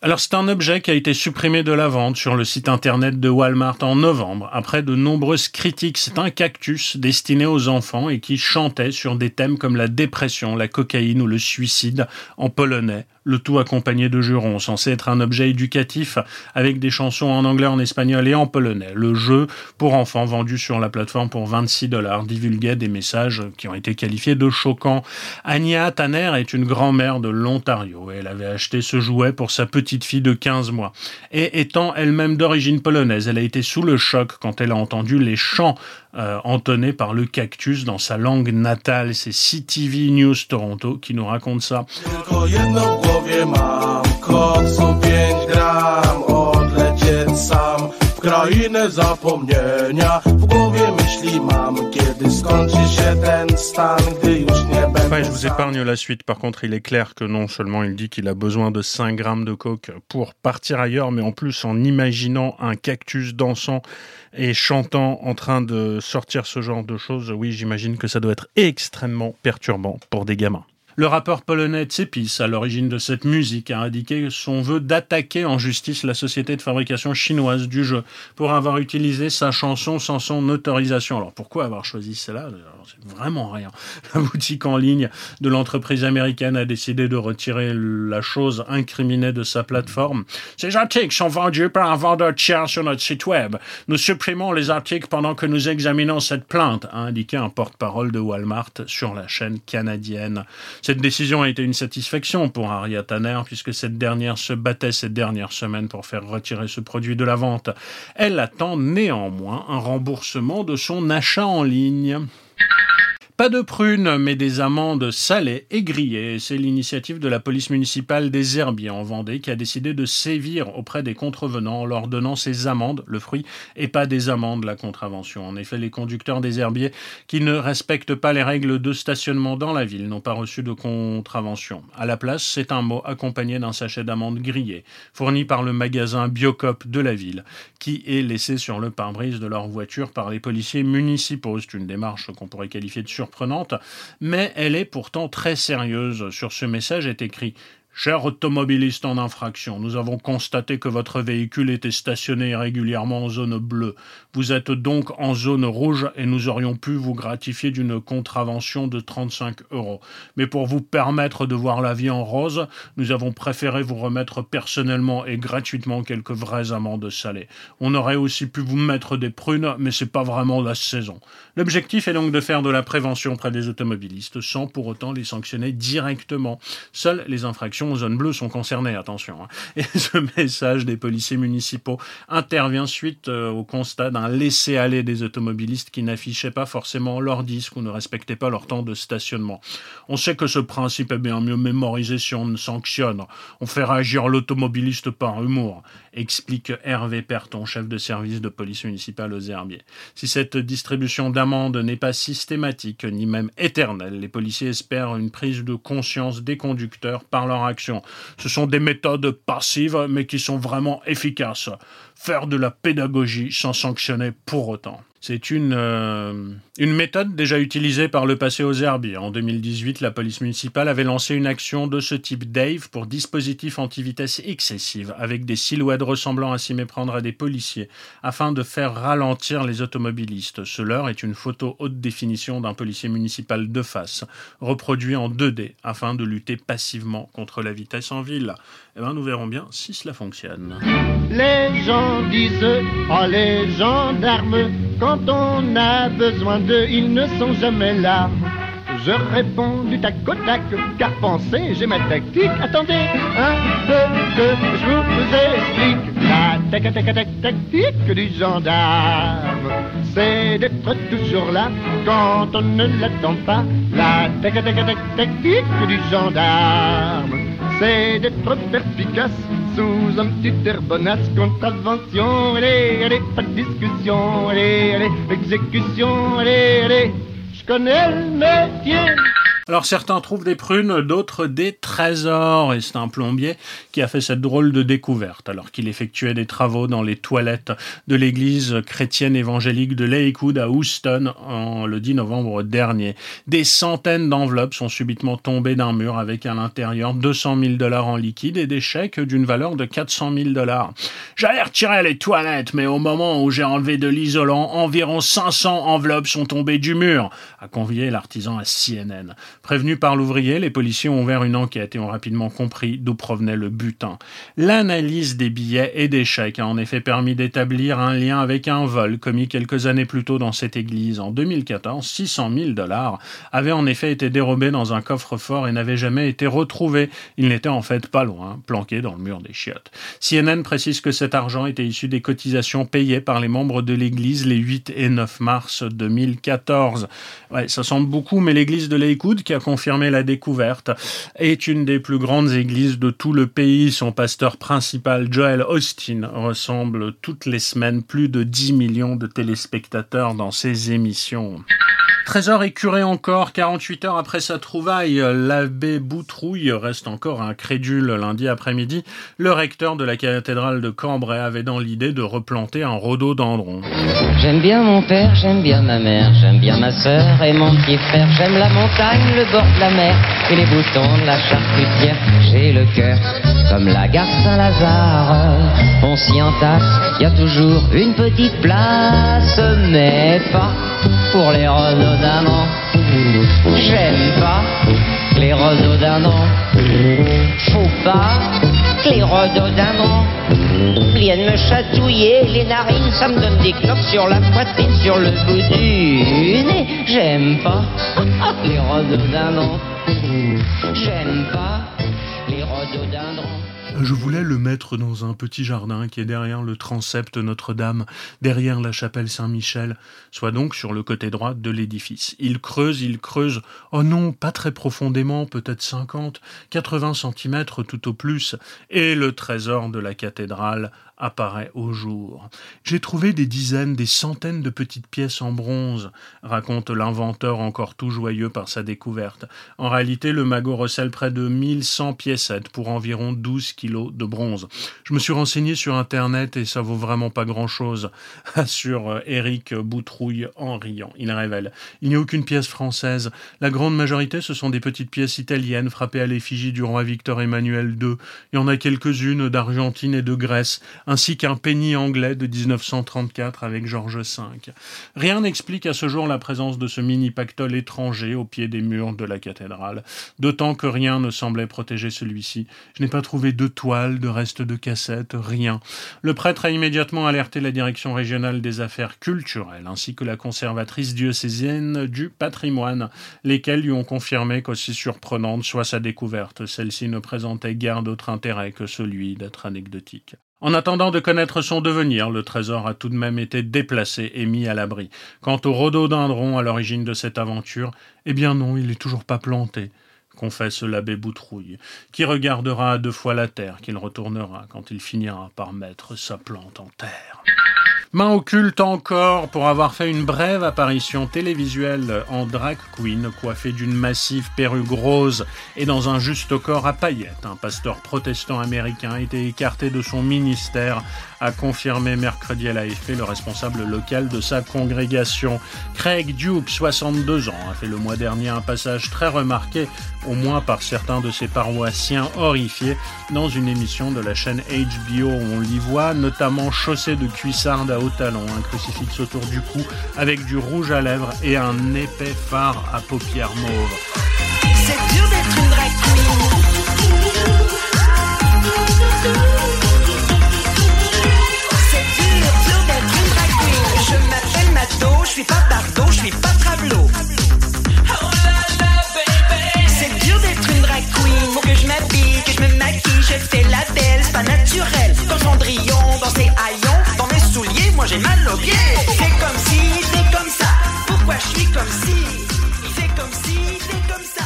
Alors c'est un objet qui a été supprimé de la vente sur le site internet de Walmart en novembre après de nombreuses critiques. C'est un cactus destiné aux enfants et qui chantait sur des thèmes comme la dépression, la cocaïne ou le suicide en polonais. Le tout accompagné de jurons, censé être un objet éducatif avec des chansons en anglais, en espagnol et en polonais. Le jeu pour enfants vendu sur la plateforme pour vingt-six dollars divulguait des messages qui ont été qualifiés de choquants. Anya Tanner est une grand-mère de l'Ontario et elle avait acheté ce jouet pour sa petite fille de quinze mois. Et étant elle-même d'origine polonaise, elle a été sous le choc quand elle a entendu les chants Euh, entonné par le cactus dans sa langue natale. C'est C T V News Toronto qui nous raconte ça. Tylko jedno w głowie mam, koksą pięć gram, odlecieć sam w krainę zapomnienia. W głowie myśli mam, kiedy skończy się ten stan, gdy już nie będę. Enfin, je vous épargne la suite. Par contre, il est clair que non seulement il dit qu'il a besoin de cinq grammes de coke pour partir ailleurs, mais en plus, en imaginant un cactus dansant et chantant en train de sortir ce genre de choses, oui, j'imagine que ça doit être extrêmement perturbant pour des gamins. Le rappeur polonais Tsepis, à l'origine de cette musique, a indiqué son vœu d'attaquer en justice la société de fabrication chinoise du jeu pour avoir utilisé sa chanson sans son autorisation. Alors pourquoi avoir choisi celle-là ? C'est vraiment rien. La boutique en ligne de l'entreprise américaine a décidé de retirer la chose incriminée de sa plateforme. Ces articles sont vendus par un vendeur tiers sur notre site web. Nous supprimons les articles pendant que nous examinons cette plainte, a indiqué un porte-parole de Walmart sur la chaîne canadienne. Cette décision a été une satisfaction pour Harriet Tanner puisque cette dernière se battait ces dernières semaines pour faire retirer ce produit de la vente. Elle attend néanmoins un remboursement de son achat en ligne. Pas de prunes, mais des amandes salées et grillées. C'est l'initiative de la police municipale des Herbiers en Vendée qui a décidé de sévir auprès des contrevenants en leur donnant ces amandes, le fruit, et pas des amendes, la contravention. En effet, les conducteurs des Herbiers qui ne respectent pas les règles de stationnement dans la ville n'ont pas reçu de contravention. À la place, c'est un mot accompagné d'un sachet d'amandes grillées, fourni par le magasin Biocop de la ville, qui est laissé sur le pare-brise de leur voiture par les policiers municipaux. C'est une démarche qu'on pourrait qualifier de sur surprenante, mais elle est pourtant très sérieuse. Sur ce message est écrit « Cher automobiliste en infraction, nous avons constaté que votre véhicule était stationné irrégulièrement en zone bleue. Vous êtes donc en zone rouge et nous aurions pu vous gratifier d'une contravention de trente-cinq euros. Mais pour vous permettre de voir la vie en rose, nous avons préféré vous remettre personnellement et gratuitement quelques vraies amandes salées. On aurait aussi pu vous mettre des prunes, mais c'est pas vraiment la saison. » L'objectif est donc de faire de la prévention auprès des automobilistes sans pour autant les sanctionner directement. Seules les infractions populations en zone bleue sont concernées, attention. Hein. Et ce message des policiers municipaux intervient suite euh, au constat d'un laisser-aller des automobilistes qui n'affichaient pas forcément leur disque ou ne respectaient pas leur temps de stationnement. On sait que ce principe est bien mieux mémorisé si on ne sanctionne. On fait réagir l'automobiliste par humour, explique Hervé Perton, chef de service de police municipale aux Herbiers. Si cette distribution d'amendes n'est pas systématique, ni même éternelle, les policiers espèrent une prise de conscience des conducteurs par leur action. Ce sont des méthodes passives, mais qui sont vraiment efficaces. Faire de la pédagogie sans sanctionner pour autant. C'est une, euh, une méthode déjà utilisée par le passé aux Herbiers. En deux mille dix-huit, la police municipale avait lancé une action de ce type Dave pour dispositif anti-vitesse excessive, avec des silhouettes ressemblant à s'y méprendre à des policiers, afin de faire ralentir les automobilistes. Ce leurre est une photo haute définition d'un policier municipal de face, reproduit en deux D, afin de lutter passivement contre la vitesse en ville. Eh bien, nous verrons bien si cela fonctionne. Les gens disent, oh les gendarmes, quand on a besoin d'eux, ils ne sont jamais là. Je réponds du tac au tac, car pensez, j'ai ma tactique. Attendez, un, deux, deux, je vous explique. La tac tac tac tactique du gendarme, c'est d'être toujours là quand on ne l'attend pas. La tac tac tac tactique du gendarme, c'est d'être perspicace sous un petit air bonasse. Contravention, allez, allez, pas de discussion, allez, allez, exécution, allez, allez, je connais le métier. Alors certains trouvent des prunes, d'autres des trésors, et c'est un plombier qui a fait cette drôle de découverte alors qu'il effectuait des travaux dans les toilettes de l'église chrétienne évangélique de Lakewood à Houston en, le dix novembre dernier. Des centaines d'enveloppes sont subitement tombées d'un mur avec à l'intérieur deux cent mille dollars en liquide et des chèques d'une valeur de quatre cent mille dollars. J'allais retirer les toilettes, mais au moment où j'ai enlevé de l'isolant, environ cinq cents enveloppes sont tombées du mur, a convié l'artisan à C N N. Prévenus par l'ouvrier, les policiers ont ouvert une enquête et ont rapidement compris d'où provenait le butin. L'analyse des billets et des chèques a en effet permis d'établir un lien avec un vol commis quelques années plus tôt dans cette église. En deux mille quatorze, six cent mille dollars avaient en effet été dérobés dans un coffre-fort et n'avaient jamais été retrouvés. Ils n'étaient en fait pas loin, planqués dans le mur des chiottes. C N N précise que cet argent était issu des cotisations payées par les membres de l'église les huit et neuf mars deux mille quatorze. Ouais, ça semble beaucoup, mais l'église de Lakewood, qui a confirmé la découverte, est une des plus grandes églises de tout le pays. Son pasteur principal, Joel Austin, ressemble toutes les semaines plus de dix millions de téléspectateurs dans ses émissions. Trésor et curé encore, quarante-huit heures après sa trouvaille, l'abbé Boutrouille reste encore incrédule. Lundi après-midi, le recteur de la cathédrale de Cambrai avait dans l'idée de replanter un rhododendron. J'aime bien mon père, j'aime bien ma mère, j'aime bien ma sœur et mon petit frère. J'aime la montagne, le bord de la mer et les boutons de la charcutière. J'ai le cœur comme la gare Saint-Lazare, on s'y entasse, il y a toujours une petite place, mais pas pour les rhododendrons. J'aime pas les rhododendrons, faut pas que les rhododendrons viennent me chatouiller les narines, ça me donne des cloques sur la poitrine, sur le bout du nez. J'aime pas les rhododendrons, j'aime pas les rhododendrons. Je voulais le mettre dans un petit jardin qui est derrière le transept Notre-Dame, derrière la chapelle Saint-Michel, soit donc sur le côté droit de l'édifice. Il creuse, il creuse, oh non, pas très profondément, peut-être cinquante, quatre-vingts centimètres tout au plus, et le trésor de la cathédrale apparaît au jour. J'ai trouvé des dizaines, des centaines de petites pièces en bronze, raconte l'inventeur encore tout joyeux par sa découverte. En réalité, le magot recèle près de mille cent piécettes pour environ douze kilos de bronze. Je me suis renseigné sur Internet et ça vaut vraiment pas grand-chose, assure Éric Boutrouille en riant. Il révèle. Il n'y a aucune pièce française. La grande majorité, ce sont des petites pièces italiennes frappées à l'effigie du roi Victor Emmanuel deux. Il y en a quelques-unes d'Argentine et de Grèce, ainsi qu'un penny anglais de dix-neuf cent trente-quatre avec George cinq. Rien n'explique à ce jour la présence de ce mini-pactole étranger au pied des murs de la cathédrale, d'autant que rien ne semblait protéger celui-ci. Je n'ai pas trouvé de toile, de reste de cassette, rien. Le prêtre a immédiatement alerté la direction régionale des affaires culturelles, ainsi que la conservatrice diocésaine du patrimoine, lesquelles lui ont confirmé qu'aussi surprenante soit sa découverte, celle-ci ne présentait guère d'autre intérêt que celui d'être anecdotique. En attendant de connaître son devenir, le trésor a tout de même été déplacé et mis à l'abri. Quant au rhododendron à l'origine de cette aventure, eh bien non, il n'est toujours pas planté, confesse l'abbé Boutrouille, qui regardera à deux fois la terre qu'il retournera quand il finira par mettre sa plante en terre. Main occulte encore pour avoir fait une brève apparition télévisuelle en drag queen, coiffée d'une massive perruque rose et dans un juste corps à paillettes. Un pasteur protestant américain a été écarté de son ministère, a confirmé mercredi à l'A F P le responsable local de sa congrégation. Craig Duke, soixante-deux ans, a fait le mois dernier un passage très remarqué, au moins par certains de ses paroissiens horrifiés, dans une émission de la chaîne H B O où on l'y voit, notamment chaussé de cuissardes à hauts talons, un crucifix autour du cou avec du rouge à lèvres et un épais fard à paupières mauves. C'est dur d'être une drag queen. Je suis pas bardo, je suis pas travelot. Oh là là, baby. C'est dur d'être une drag queen. Faut que je m'habille, que je me maquille. Je fais la belle, c'est pas naturel. Dans Cendrillon, dans ses haillons, dans mes souliers, moi j'ai mal au pied. C'est comme si, c'est comme ça. Pourquoi je suis comme si? C'est comme si, c'est comme ça.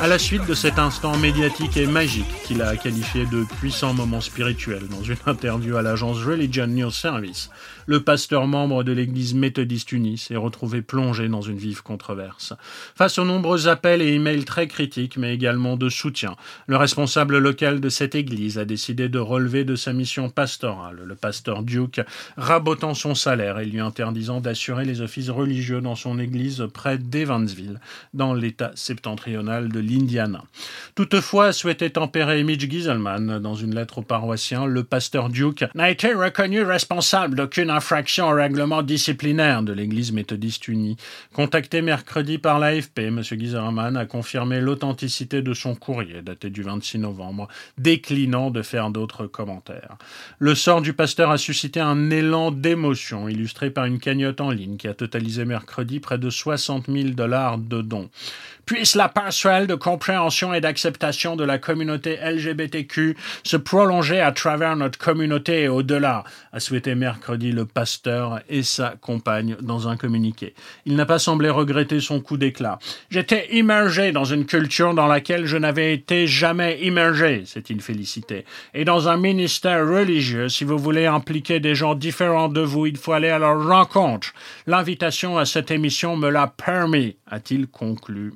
À la suite de cet instant médiatique et magique qu'il a qualifié de puissant moment spirituel dans une interview à l'agence Religion News Service, le pasteur membre de l'église méthodiste unie s'est retrouvé plongé dans une vive controverse. Face aux nombreux appels et emails très critiques, mais également de soutien, le responsable local de cette église a décidé de relever de sa mission pastorale, le pasteur Duke, rabotant son salaire et lui interdisant d'assurer les offices religieux dans son église près d'Evansville, dans l'état septentrional de l'Indiana. Toutefois, souhaitait tempérer Mitch Gieselman dans une lettre aux paroissiens, le pasteur Duke n'a été reconnu responsable d'aucune infraction au règlement disciplinaire de l'église méthodiste unie. Contacté mercredi par l'A F P, M. Gieselman a confirmé l'authenticité de son courrier daté du vingt-six novembre, déclinant de faire d'autres commentaires. Le sort du pasteur a suscité un élan d'émotion, illustré par une cagnotte en ligne qui a totalisé mercredi près de soixante mille dollars de dons. Puisse la passerelle de compréhension et d'acceptation de la communauté L G B T Q se prolonger à travers notre communauté et au-delà, a souhaité mercredi le pasteur et sa compagne dans un communiqué. Il n'a pas semblé regretter son coup d'éclat. « J'étais immergé dans une culture dans laquelle je n'avais été jamais immergé, » s'est-il félicité. « Et dans un ministère religieux, si vous voulez impliquer des gens différents de vous, il faut aller à leur rencontre. L'invitation à cette émission me l'a permis, » a-t-il conclu.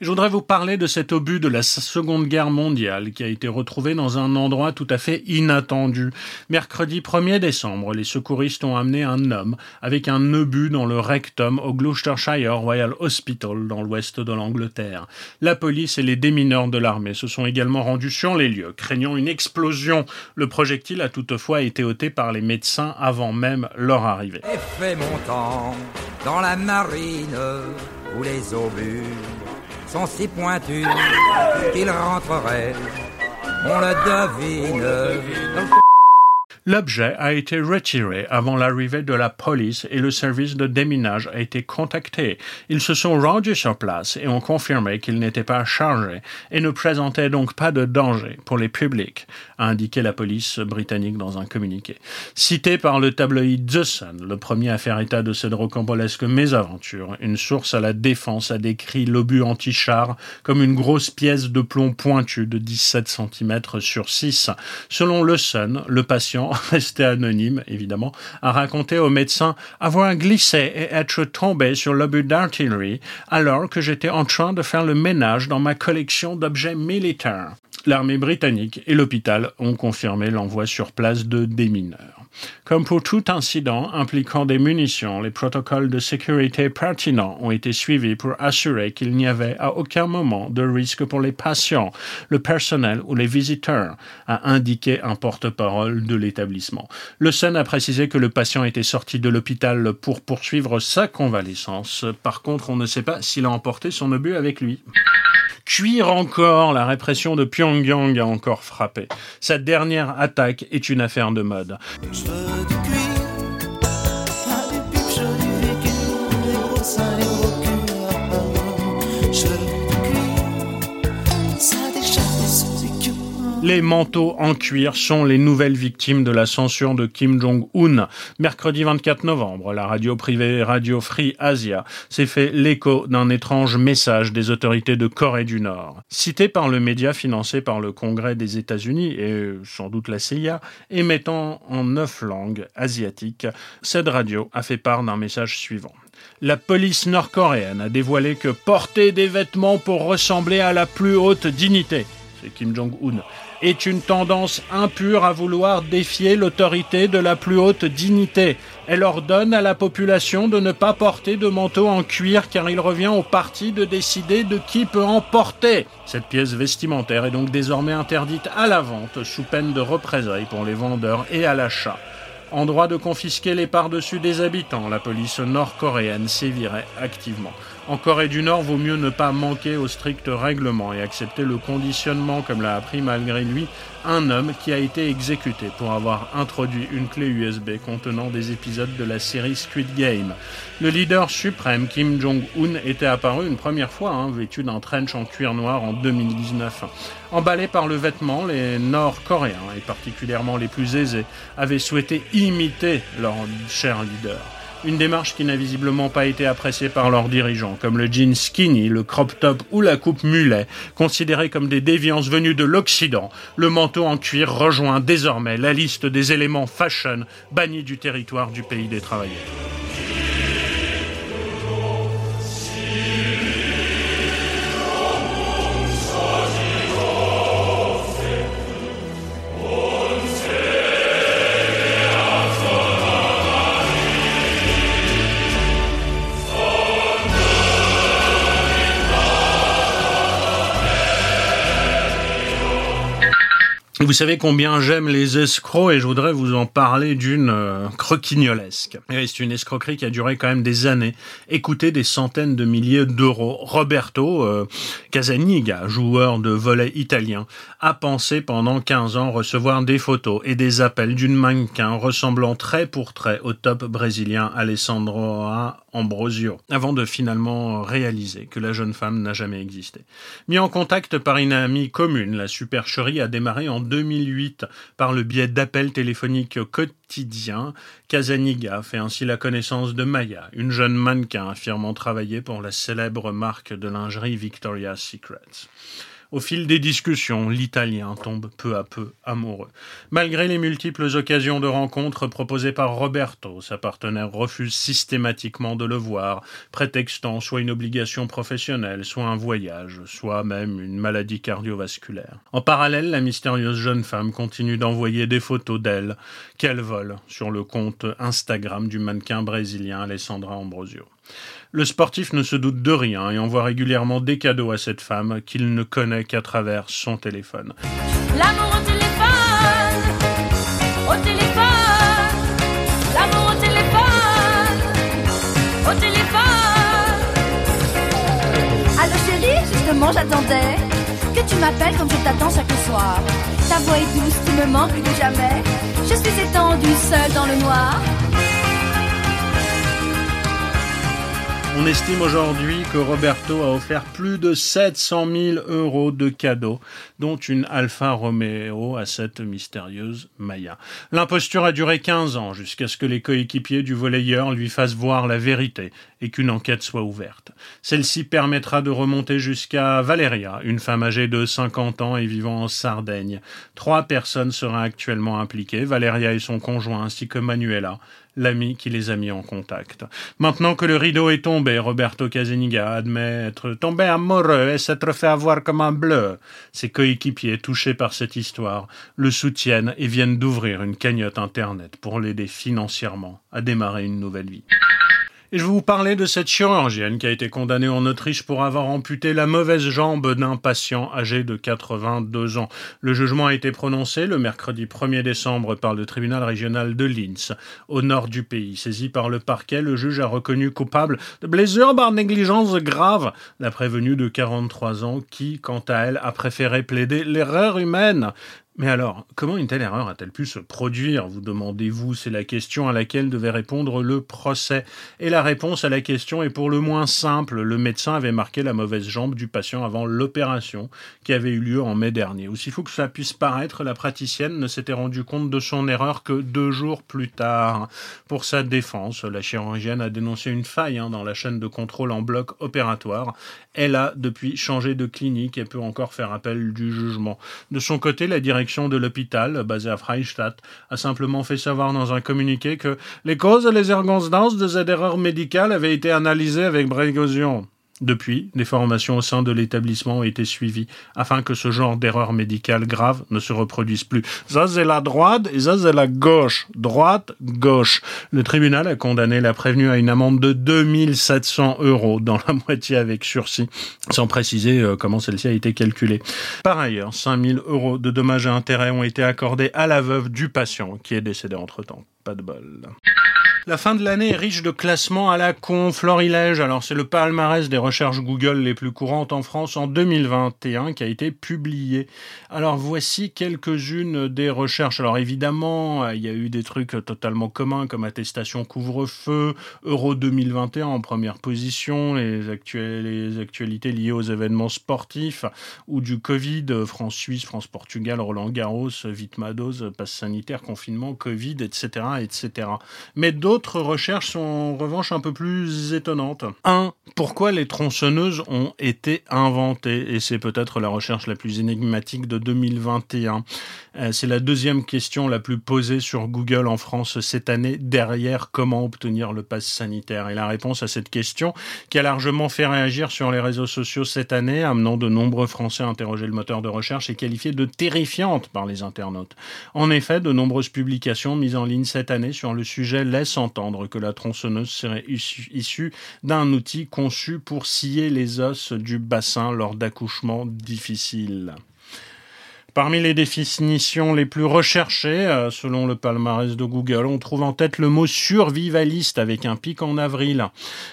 Je voudrais vous parler de cet obus de la Seconde Guerre mondiale qui a été retrouvé dans un endroit tout à fait inattendu. Mercredi premier décembre, les secouristes ont amené un homme avec un obus dans le rectum au Gloucestershire Royal Hospital dans l'ouest de l'Angleterre. La police et les démineurs de l'armée se sont également rendus sur les lieux, craignant une explosion. Le projectile a toutefois été ôté par les médecins avant même leur arrivée. Effet montant dans la marine où les obus sont si pointus qu'ils rentreraient, on le devine. L'objet a été retiré avant l'arrivée de la police et le service de déminage a été contacté. Ils se sont rendus sur place et ont confirmé qu'il n'était pas chargé et ne présentait donc pas de danger pour les publics, a indiqué la police britannique dans un communiqué. Cité par le tabloïd The Sun, le premier à faire état de cette rocambolesque mésaventure, une source à la défense a décrit l'obus anti-char comme une grosse pièce de plomb pointue de dix-sept centimètres sur six. Selon The Sun, le patient resté anonyme, évidemment, a raconté au médecin avoir glissé et être tombé sur l'obus d'artillerie alors que j'étais en train de faire le ménage dans ma collection d'objets militaires. L'armée britannique et l'hôpital ont confirmé l'envoi sur place de démineurs. Comme pour tout incident impliquant des munitions, les protocoles de sécurité pertinents ont été suivis pour assurer qu'il n'y avait à aucun moment de risque pour les patients, le personnel ou les visiteurs, a indiqué un porte-parole de l'établissement. Le S E N a précisé que le patient était sorti de l'hôpital pour poursuivre sa convalescence. Par contre, on ne sait pas s'il a emporté son obus avec lui. Cuire encore, la répression de Pyongyang a encore frappé. Sa dernière attaque est une affaire de mode. Les manteaux en cuir sont les nouvelles victimes de la censure de Kim Jong-un. Mercredi vingt-quatre novembre, la radio privée Radio Free Asia s'est fait l'écho d'un étrange message des autorités de Corée du Nord. Cité par le média financé par le Congrès des États-Unis et sans doute la C I A, émettant en neuf langues asiatiques, cette radio a fait part d'un message suivant. La police nord-coréenne a dévoilé que porter des vêtements pour ressembler à la plus haute dignité, c'est Kim Jong-un, est une tendance impure à vouloir défier l'autorité de la plus haute dignité. Elle ordonne à la population de ne pas porter de manteau en cuir car il revient au parti de décider de qui peut en porter. Cette pièce vestimentaire est donc désormais interdite à la vente sous peine de représailles pour les vendeurs et à l'achat. En droit de confisquer les pardessus des habitants, la police nord-coréenne sévirait activement. En Corée du Nord, vaut mieux ne pas manquer aux stricts règlements et accepter le conditionnement, comme l'a appris malgré lui un homme qui a été exécuté pour avoir introduit une clé U S B contenant des épisodes de la série Squid Game. Le leader suprême, Kim Jong-un, était apparu une première fois, hein, vêtu d'un trench en cuir noir en deux mille dix-neuf. Emballés par le vêtement, les Nord-Coréens, et particulièrement les plus aisés, avaient souhaité imiter leur cher leader. Une démarche qui n'a visiblement pas été appréciée par leurs dirigeants, comme le jean skinny, le crop top ou la coupe mulet, considérés comme des déviances venues de l'Occident. Le manteau en cuir rejoint désormais la liste des éléments fashion bannis du territoire du pays des travailleurs. Vous savez combien j'aime les escrocs et je voudrais vous en parler d'une euh, croquignolesque. Et c'est une escroquerie qui a duré quand même des années et coûté des centaines de milliers d'euros. Roberto euh, Casaniga, joueur de volley italien, a pensé pendant quinze ans recevoir des photos et des appels d'une mannequin ressemblant trait pour trait au top brésilien Alessandra Ambrosio, avant de finalement réaliser que la jeune femme n'a jamais existé. Mis en contact par une amie commune, la supercherie a démarré en deux mille huit par le biais d'appels téléphoniques quotidiens. Casaniga fait ainsi la connaissance de Maya, une jeune mannequin affirmant travailler pour la célèbre marque de lingerie Victoria's Secret. Au fil des discussions, l'Italien tombe peu à peu amoureux. Malgré les multiples occasions de rencontres proposées par Roberto, sa partenaire refuse systématiquement de le voir, prétextant soit une obligation professionnelle, soit un voyage, soit même une maladie cardiovasculaire. En parallèle, la mystérieuse jeune femme continue d'envoyer des photos d'elle, qu'elle vole, sur le compte Instagram du mannequin brésilien Alessandra Ambrosio. Le sportif ne se doute de rien et envoie régulièrement des cadeaux à cette femme qu'il ne connaît qu'à travers son téléphone. L'amour au téléphone, au téléphone, l'amour au téléphone, au téléphone. Allô chérie, justement j'attendais que tu m'appelles comme je t'attends chaque soir. Ta voix est douce, tu me manques plus que jamais. Je suis étendue seule dans le noir. On estime aujourd'hui que Roberto a offert plus de sept cent mille euros de cadeaux, dont une Alfa Romeo à cette mystérieuse Maya. L'imposture a duré quinze ans, jusqu'à ce que les coéquipiers du volleyeur lui fassent voir la vérité et qu'une enquête soit ouverte. Celle-ci permettra de remonter jusqu'à Valeria, une femme âgée de cinquante ans et vivant en Sardaigne. Trois personnes seraient actuellement impliquées, Valeria et son conjoint ainsi que Manuela, l'ami qui les a mis en contact. Maintenant que le rideau est tombé, Roberto Caseniga admet être tombé amoureux et s'être fait avoir comme un bleu. Ses coéquipiers, touchés par cette histoire, le soutiennent et viennent d'ouvrir une cagnotte internet pour l'aider financièrement à démarrer une nouvelle vie. Et je vais vous parler de cette chirurgienne qui a été condamnée en Autriche pour avoir amputé la mauvaise jambe d'un patient âgé de quatre-vingt-deux ans. Le jugement a été prononcé le mercredi premier décembre par le tribunal régional de Linz, au nord du pays. Saisi par le parquet, le juge a reconnu coupable de blessures par négligence grave la prévenue de quarante-trois ans qui, quant à elle, a préféré plaider l'erreur humaine. Mais alors, comment une telle erreur a-t-elle pu se produire, vous demandez-vous? C'est la question à laquelle devait répondre le procès. Et la réponse à la question est pour le moins simple. Le médecin avait marqué la mauvaise jambe du patient avant l'opération qui avait eu lieu en mai dernier. Aussi fou que ça puisse paraître, la praticienne ne s'était rendue compte de son erreur que deux jours plus tard. Pour sa défense, la chirurgienne a dénoncé une faille hein, dans la chaîne de contrôle en bloc opératoire. Elle a depuis changé de clinique et peut encore faire appel du jugement. De son côté, la direction de l'hôpital, basé à Freistadt, a simplement fait savoir dans un communiqué que les causes et les circonstances de cette erreur médicale avaient été analysées avec précaution. Depuis, des formations au sein de l'établissement ont été suivies afin que ce genre d'erreur médicale grave ne se reproduise plus. Ça, c'est la droite et ça, c'est la gauche. Droite, gauche. Le tribunal a condamné la prévenue à une amende de deux mille sept cents euros, dans la moitié avec sursis, sans préciser comment celle-ci a été calculée. Par ailleurs, cinq mille euros de dommages et intérêts ont été accordés à la veuve du patient qui est décédé entre-temps. Pas de bol. La fin de l'année est riche de classements à la con, florilège. Alors c'est le palmarès des recherches Google les plus courantes en France en deux mille vingt et un qui a été publié. Alors voici quelques-unes des recherches. Alors évidemment, il y a eu des trucs totalement communs comme attestation couvre-feu, Euro deux mille vingt et un en première position, les, actuel- les actualités liées aux événements sportifs ou du Covid, France-Suisse, France-Portugal, Roland-Garros, Vitmados, passe sanitaire, confinement, Covid, et cetera, et cetera. Mais d'autres D'autres recherches sont en revanche un peu plus étonnantes. un. Pourquoi les tronçonneuses ont été inventées? Et c'est peut-être la recherche la plus énigmatique de deux mille vingt et un. Euh, c'est la deuxième question la plus posée sur Google en France cette année, derrière comment obtenir le pass sanitaire. Et la réponse à cette question, qui a largement fait réagir sur les réseaux sociaux cette année, amenant de nombreux Français à interroger le moteur de recherche, est qualifiée de terrifiante par les internautes. En effet, de nombreuses publications mises en ligne cette année sur le sujet laissent entendre que la tronçonneuse serait issue d'un outil conçu pour scier les os du bassin lors d'accouchements difficiles. Parmi les définitions les plus recherchées, selon le palmarès de Google, on trouve en tête le mot « survivaliste » avec un pic en avril.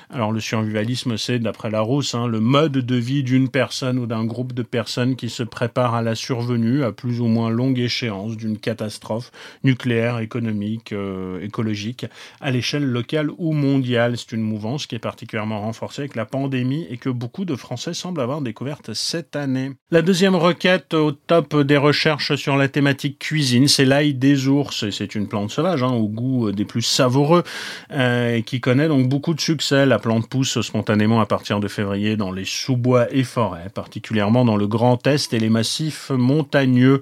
Alors le survivalisme, c'est, d'après Larousse, hein, le mode de vie d'une personne ou d'un groupe de personnes qui se prépare à la survenue, à plus ou moins longue échéance, d'une catastrophe nucléaire, économique, euh, écologique, à l'échelle locale ou mondiale. C'est une mouvance qui est particulièrement renforcée avec la pandémie et que beaucoup de Français semblent avoir découverte cette année. La deuxième requête au top des recherches sur la thématique cuisine, c'est l'ail des ours, et c'est une plante sauvage hein, au goût des plus savoureux euh, qui connaît donc beaucoup de succès. La plante pousse spontanément à partir de février dans les sous-bois et forêts, particulièrement dans le Grand Est et les massifs montagneux.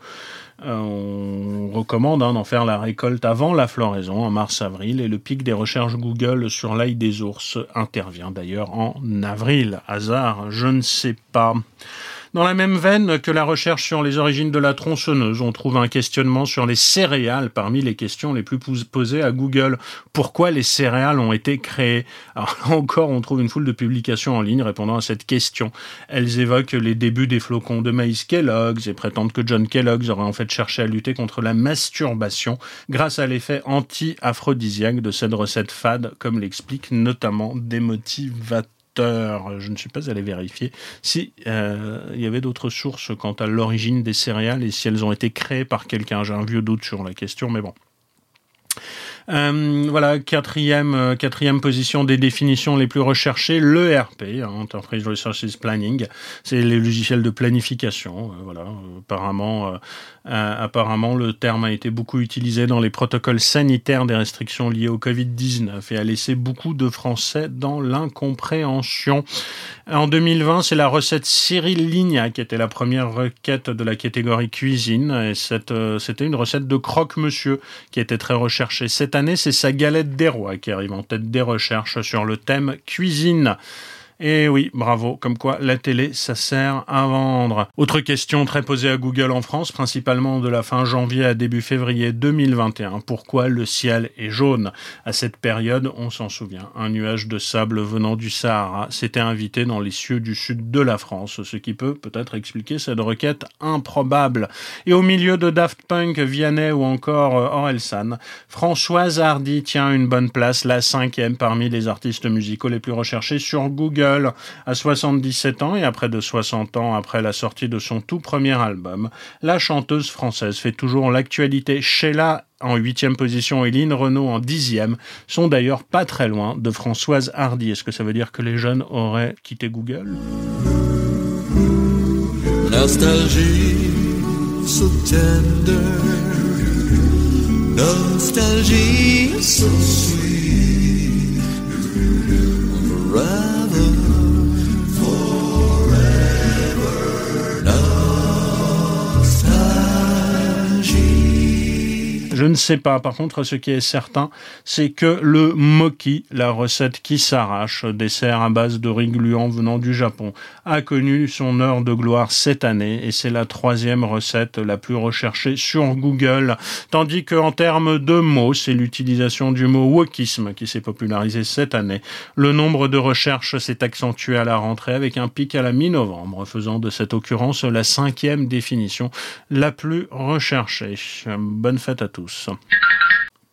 Euh, on recommande hein, d'en faire la récolte avant la floraison, en mars-avril, et le pic des recherches Google sur l'ail des ours intervient d'ailleurs en avril. Hasard, je ne sais pas. Dans la même veine que la recherche sur les origines de la tronçonneuse, on trouve un questionnement sur les céréales parmi les questions les plus posées à Google. Pourquoi les céréales ont été créées? Alors là encore, on trouve une foule de publications en ligne répondant à cette question. Elles évoquent les débuts des flocons de maïs Kellogg's et prétendent que John Kellogg's aurait en fait cherché à lutter contre la masturbation grâce à l'effet anti-aphrodisiaque de cette recette fade, comme l'explique notamment des motivateurs. Je ne suis pas allé vérifier si euh, il y avait d'autres sources quant à l'origine des céréales et si elles ont été créées par quelqu'un. J'ai un vieux doute sur la question, mais bon. Euh, voilà, quatrième, euh, quatrième position des définitions les plus recherchées, l'E R P, hein, Enterprise Resources Planning, c'est les logiciels de planification. Euh, voilà, euh, apparemment, euh, euh, apparemment, le terme a été beaucoup utilisé dans les protocoles sanitaires des restrictions liées au covid dix-neuf et a laissé beaucoup de Français dans l'incompréhension. En deux mille vingt, c'est la recette Cyril Lignac qui était la première requête de la catégorie cuisine. Et cette, euh, c'était une recette de croque-monsieur qui était très recherchée cette cette année, c'est sa galette des rois qui arrive en tête des recherches sur le thème cuisine. Et oui, bravo, comme quoi la télé, ça sert à vendre. Autre question très posée à Google en France, principalement de la fin janvier à début février deux mille vingt et un. Pourquoi le ciel est jaune ? À cette période, on s'en souvient, un nuage de sable venant du Sahara s'était invité dans les cieux du sud de la France, ce qui peut peut-être expliquer cette requête improbable. Et au milieu de Daft Punk, Vianney ou encore Orelsan, Françoise Hardy tient une bonne place, la cinquième parmi les artistes musicaux les plus recherchés sur Google. À soixante-dix-sept ans et à près de soixante ans après la sortie de son tout premier album, la chanteuse française fait toujours l'actualité. Sheila en huitième position et Lynn Renaud en dixième sont d'ailleurs pas très loin de Françoise Hardy. Est-ce que ça veut dire que les jeunes auraient quitté Google ? Nostalgie, so tender. Nostalgie, so sweet. Right. Je ne sais pas. Par contre, ce qui est certain, c'est que le mochi, la recette qui s'arrache, dessert à base de riz gluant venant du Japon, a connu son heure de gloire cette année et c'est la troisième recette la plus recherchée sur Google. Tandis qu'en termes de mots, c'est l'utilisation du mot wokisme qui s'est popularisé cette année. Le nombre de recherches s'est accentué à la rentrée avec un pic à la mi-novembre, faisant de cette occurrence la cinquième définition la plus recherchée. Bonne fête à tous.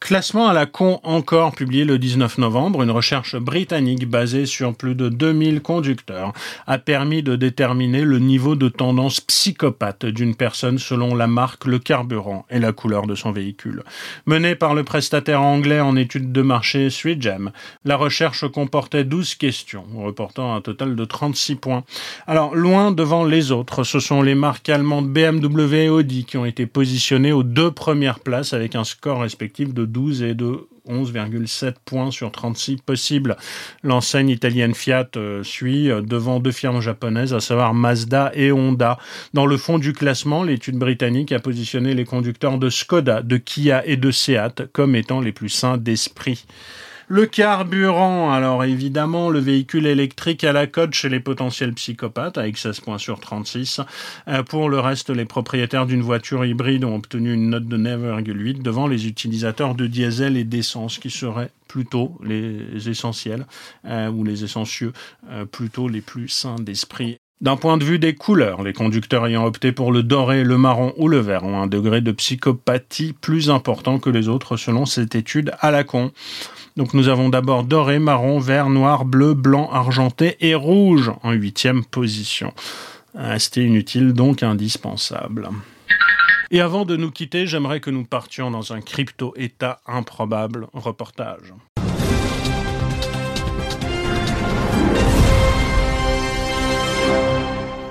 Classement à la con encore, publié le dix-neuf novembre, une recherche britannique basée sur plus de deux mille conducteurs a permis de déterminer le niveau de tendance psychopathe d'une personne selon la marque, le carburant et la couleur de son véhicule. Menée par le prestataire anglais en études de marché Three Gem, la recherche comportait douze questions, reportant un total de trente-six points. Alors, loin devant les autres, ce sont les marques allemandes B M W et Audi qui ont été positionnées aux deux premières places avec un score respectif de douze et de onze virgule sept points sur trente-six possibles. L'enseigne italienne Fiat suit devant deux firmes japonaises, à savoir Mazda et Honda. Dans le fond du classement, l'étude britannique a positionné les conducteurs de Skoda, de Kia et de Seat comme étant les plus sains d'esprit. Le carburant, alors évidemment, le véhicule électrique à la cote chez les potentiels psychopathes, avec seize points sur trente-six. Euh, pour le reste, les propriétaires d'une voiture hybride ont obtenu une note de neuf virgule huit devant les utilisateurs de diesel et d'essence, qui seraient plutôt les essentiels, euh, ou les essencieux, euh, plutôt les plus sains d'esprit. D'un point de vue des couleurs, les conducteurs ayant opté pour le doré, le marron ou le vert ont un degré de psychopathie plus important que les autres selon cette étude à la con. Donc nous avons d'abord doré, marron, vert, noir, bleu, blanc, argenté et rouge en huitième position. C'était inutile donc indispensable. Et avant de nous quitter, j'aimerais que nous partions dans un crypto-état improbable reportage.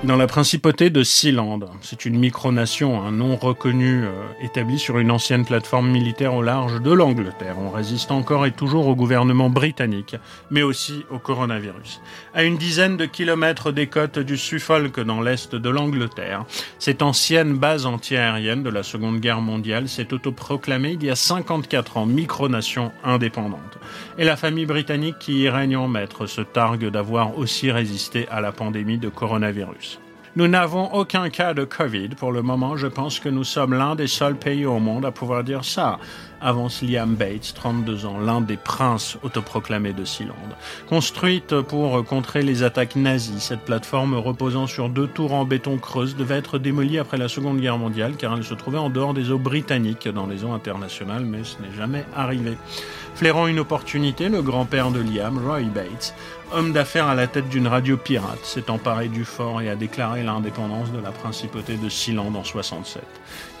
Dans la principauté de Sealand, c'est une micronation, un nom reconnu, euh, établie sur une ancienne plateforme militaire au large de l'Angleterre. On résiste encore et toujours au gouvernement britannique, mais aussi au coronavirus. À une dizaine de kilomètres des côtes du Suffolk, dans l'est de l'Angleterre, cette ancienne base anti-aérienne de la Seconde Guerre mondiale s'est autoproclamée il y a cinquante-quatre ans micronation indépendante. Et la famille britannique qui y règne en maître se targue d'avoir aussi résisté à la pandémie de coronavirus. Nous n'avons aucun cas de Covid. Pour le moment, je pense que nous sommes l'un des seuls pays au monde à pouvoir dire ça, avance Liam Bates, trente-deux ans, l'un des princes autoproclamés de Sealand. Construite pour contrer les attaques nazies, cette plateforme reposant sur deux tours en béton creuse devait être démolie après la Seconde Guerre mondiale car elle se trouvait en dehors des eaux britanniques, dans les eaux internationales, mais ce n'est jamais arrivé. Flairant une opportunité, le grand-père de Liam, Roy Bates, homme d'affaires à la tête d'une radio pirate, s'est emparé du fort et a déclaré l'indépendance de la principauté de Sealand en soixante-sept.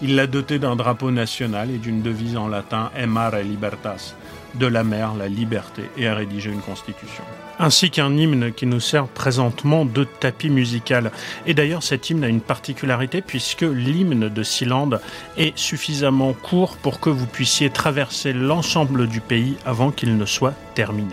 Il l'a doté d'un drapeau national et d'une devise en latin « Mare Libertas », de la mer, la liberté, et a rédigé une constitution. Ainsi qu'un hymne qui nous sert présentement de tapis musical. Et d'ailleurs, cet hymne a une particularité puisque l'hymne de Sealand est suffisamment court pour que vous puissiez traverser l'ensemble du pays avant qu'il ne soit terminé.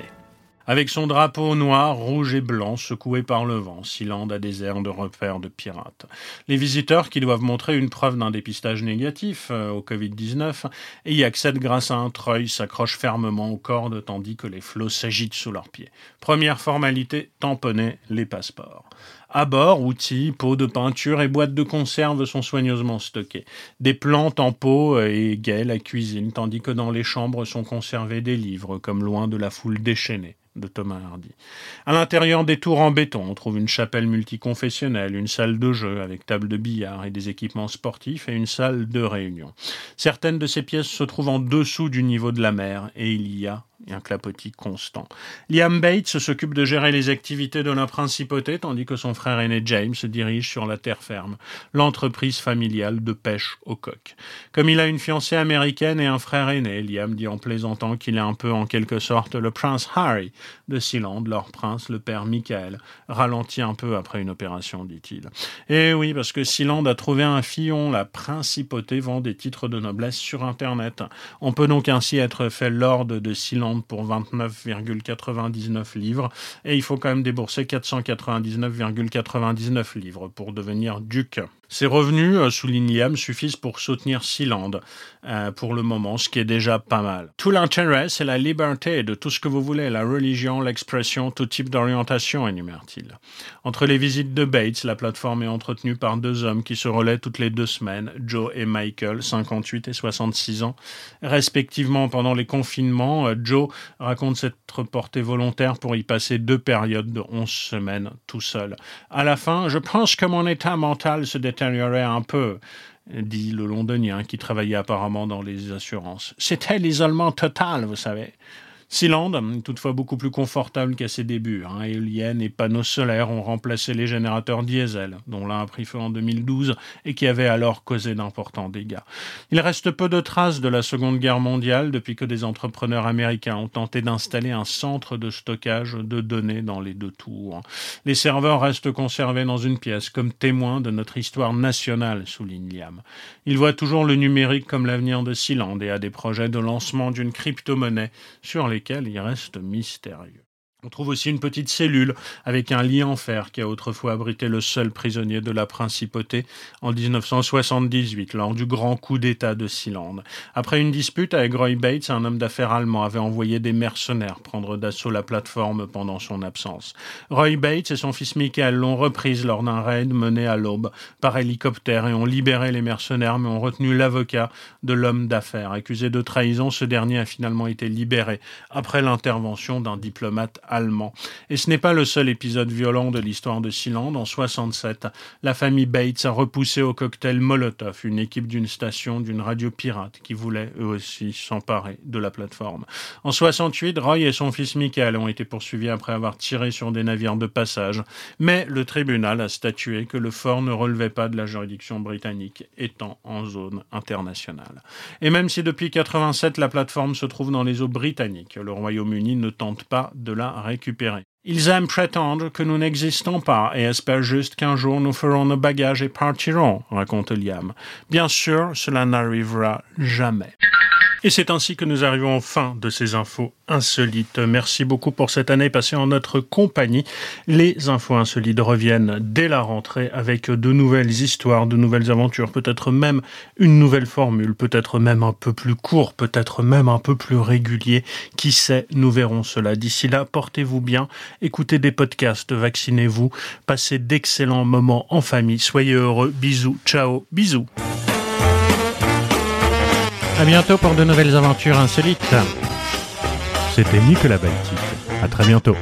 Avec son drapeau noir, rouge et blanc, secoué par le vent, Sealand a des airs de repères de pirates. Les visiteurs qui doivent montrer une preuve d'un dépistage négatif euh, au covid dix-neuf et y accèdent grâce à un treuil s'accrochent fermement aux cordes tandis que les flots s'agitent sous leurs pieds. Première formalité, tamponner les passeports. À bord, outils, pots de peinture et boîtes de conserve sont soigneusement stockés. Des plantes en pot égaient la cuisine, tandis que dans les chambres sont conservés des livres, comme Loin de la foule déchaînée de Thomas Hardy. À l'intérieur des tours en béton, on trouve une chapelle multiconfessionnelle, une salle de jeu avec table de billard et des équipements sportifs et une salle de réunion. Certaines de ces pièces se trouvent en dessous du niveau de la mer et il y a un clapotis constant. Liam Bates s'occupe de gérer les activités de la principauté tandis que son frère aîné James se dirige sur la terre ferme, l'entreprise familiale de pêche au coq. Comme il a une fiancée américaine et un frère aîné, Liam dit en plaisantant qu'il est un peu en quelque sorte le prince Harry de Sealand, leur prince, le père Michael, ralentit un peu après une opération, dit-il. Et oui, parce que Sealand a trouvé un fillon, la principauté vend des titres de noblesse sur Internet. On peut donc ainsi être fait lord de Sealand pour vingt-neuf virgule quatre-vingt-dix-neuf livres et il faut quand même débourser quatre cent quatre-vingt-dix-neuf virgule quatre-vingt-dix-neuf livres pour devenir duc. Ces revenus, souligne Liam, suffisent pour soutenir Sealand euh, pour le moment, ce qui est déjà pas mal. Tout l'intérêt, c'est la liberté de tout ce que vous voulez, la religion, l'expression, tout type d'orientation, énumère-t-il. Entre les visites de Bates, la plateforme est entretenue par deux hommes qui se relaient toutes les deux semaines, Joe et Michael, cinquante-huit et soixante-six ans, respectivement. Pendant les confinements, Joe raconte s'être porté volontaire pour y passer deux périodes de onze semaines tout seul. À la fin, je pense que mon état mental se détruit. Un peu, dit le Londonien qui travaillait apparemment dans les assurances. C'était l'isolement total, vous savez. Sealand, toutefois beaucoup plus confortable qu'à ses débuts. Hein. Éoliennes et panneaux solaires ont remplacé les générateurs diesel, dont l'un a pris feu en deux mille douze et qui avait alors causé d'importants dégâts. Il reste peu de traces de la Seconde Guerre mondiale depuis que des entrepreneurs américains ont tenté d'installer un centre de stockage de données dans les deux tours. Les serveurs restent conservés dans une pièce comme témoins de notre histoire nationale, souligne Liam. Il voit toujours le numérique comme l'avenir de Sealand et a des projets de lancement d'une crypto-monnaie sur les lesquels il reste mystérieux. On trouve aussi une petite cellule avec un lit en fer qui a autrefois abrité le seul prisonnier de la principauté en dix-neuf cent soixante-dix-huit, lors du grand coup d'État de Sealand. Après une dispute avec Roy Bates, un homme d'affaires allemand avait envoyé des mercenaires prendre d'assaut la plateforme pendant son absence. Roy Bates et son fils Michael l'ont reprise lors d'un raid mené à l'aube par hélicoptère et ont libéré les mercenaires mais ont retenu l'avocat de l'homme d'affaires. Accusé de trahison, ce dernier a finalement été libéré après l'intervention d'un diplomate allemand. Et ce n'est pas le seul épisode violent de l'histoire de Sealand. En soixante-sept, la famille Bates a repoussé au cocktail Molotov une équipe d'une station d'une radio pirate qui voulait eux aussi s'emparer de la plateforme. En soixante-huit, Roy et son fils Michael ont été poursuivis après avoir tiré sur des navires de passage, mais le tribunal a statué que le fort ne relevait pas de la juridiction britannique, étant en zone internationale. Et même si depuis quatre-vingt-sept, la plateforme se trouve dans les eaux britanniques, le Royaume-Uni ne tente pas de la récupérer. Ils aiment prétendre que nous n'existons pas et espèrent juste qu'un jour nous ferons nos bagages et partirons, raconte Liam. Bien sûr, cela n'arrivera jamais. Et c'est ainsi que nous arrivons en fin de ces infos insolites. Merci beaucoup pour cette année passée en notre compagnie. Les infos insolites reviennent dès la rentrée avec de nouvelles histoires, de nouvelles aventures, peut-être même une nouvelle formule, peut-être même un peu plus court, peut-être même un peu plus régulier. Qui sait, nous verrons cela. D'ici là, portez-vous bien, écoutez des podcasts, vaccinez-vous, passez d'excellents moments en famille. Soyez heureux, bisous, ciao, bisous. À bientôt pour de nouvelles aventures insolites. C'était Nicolas Baltique. À très bientôt.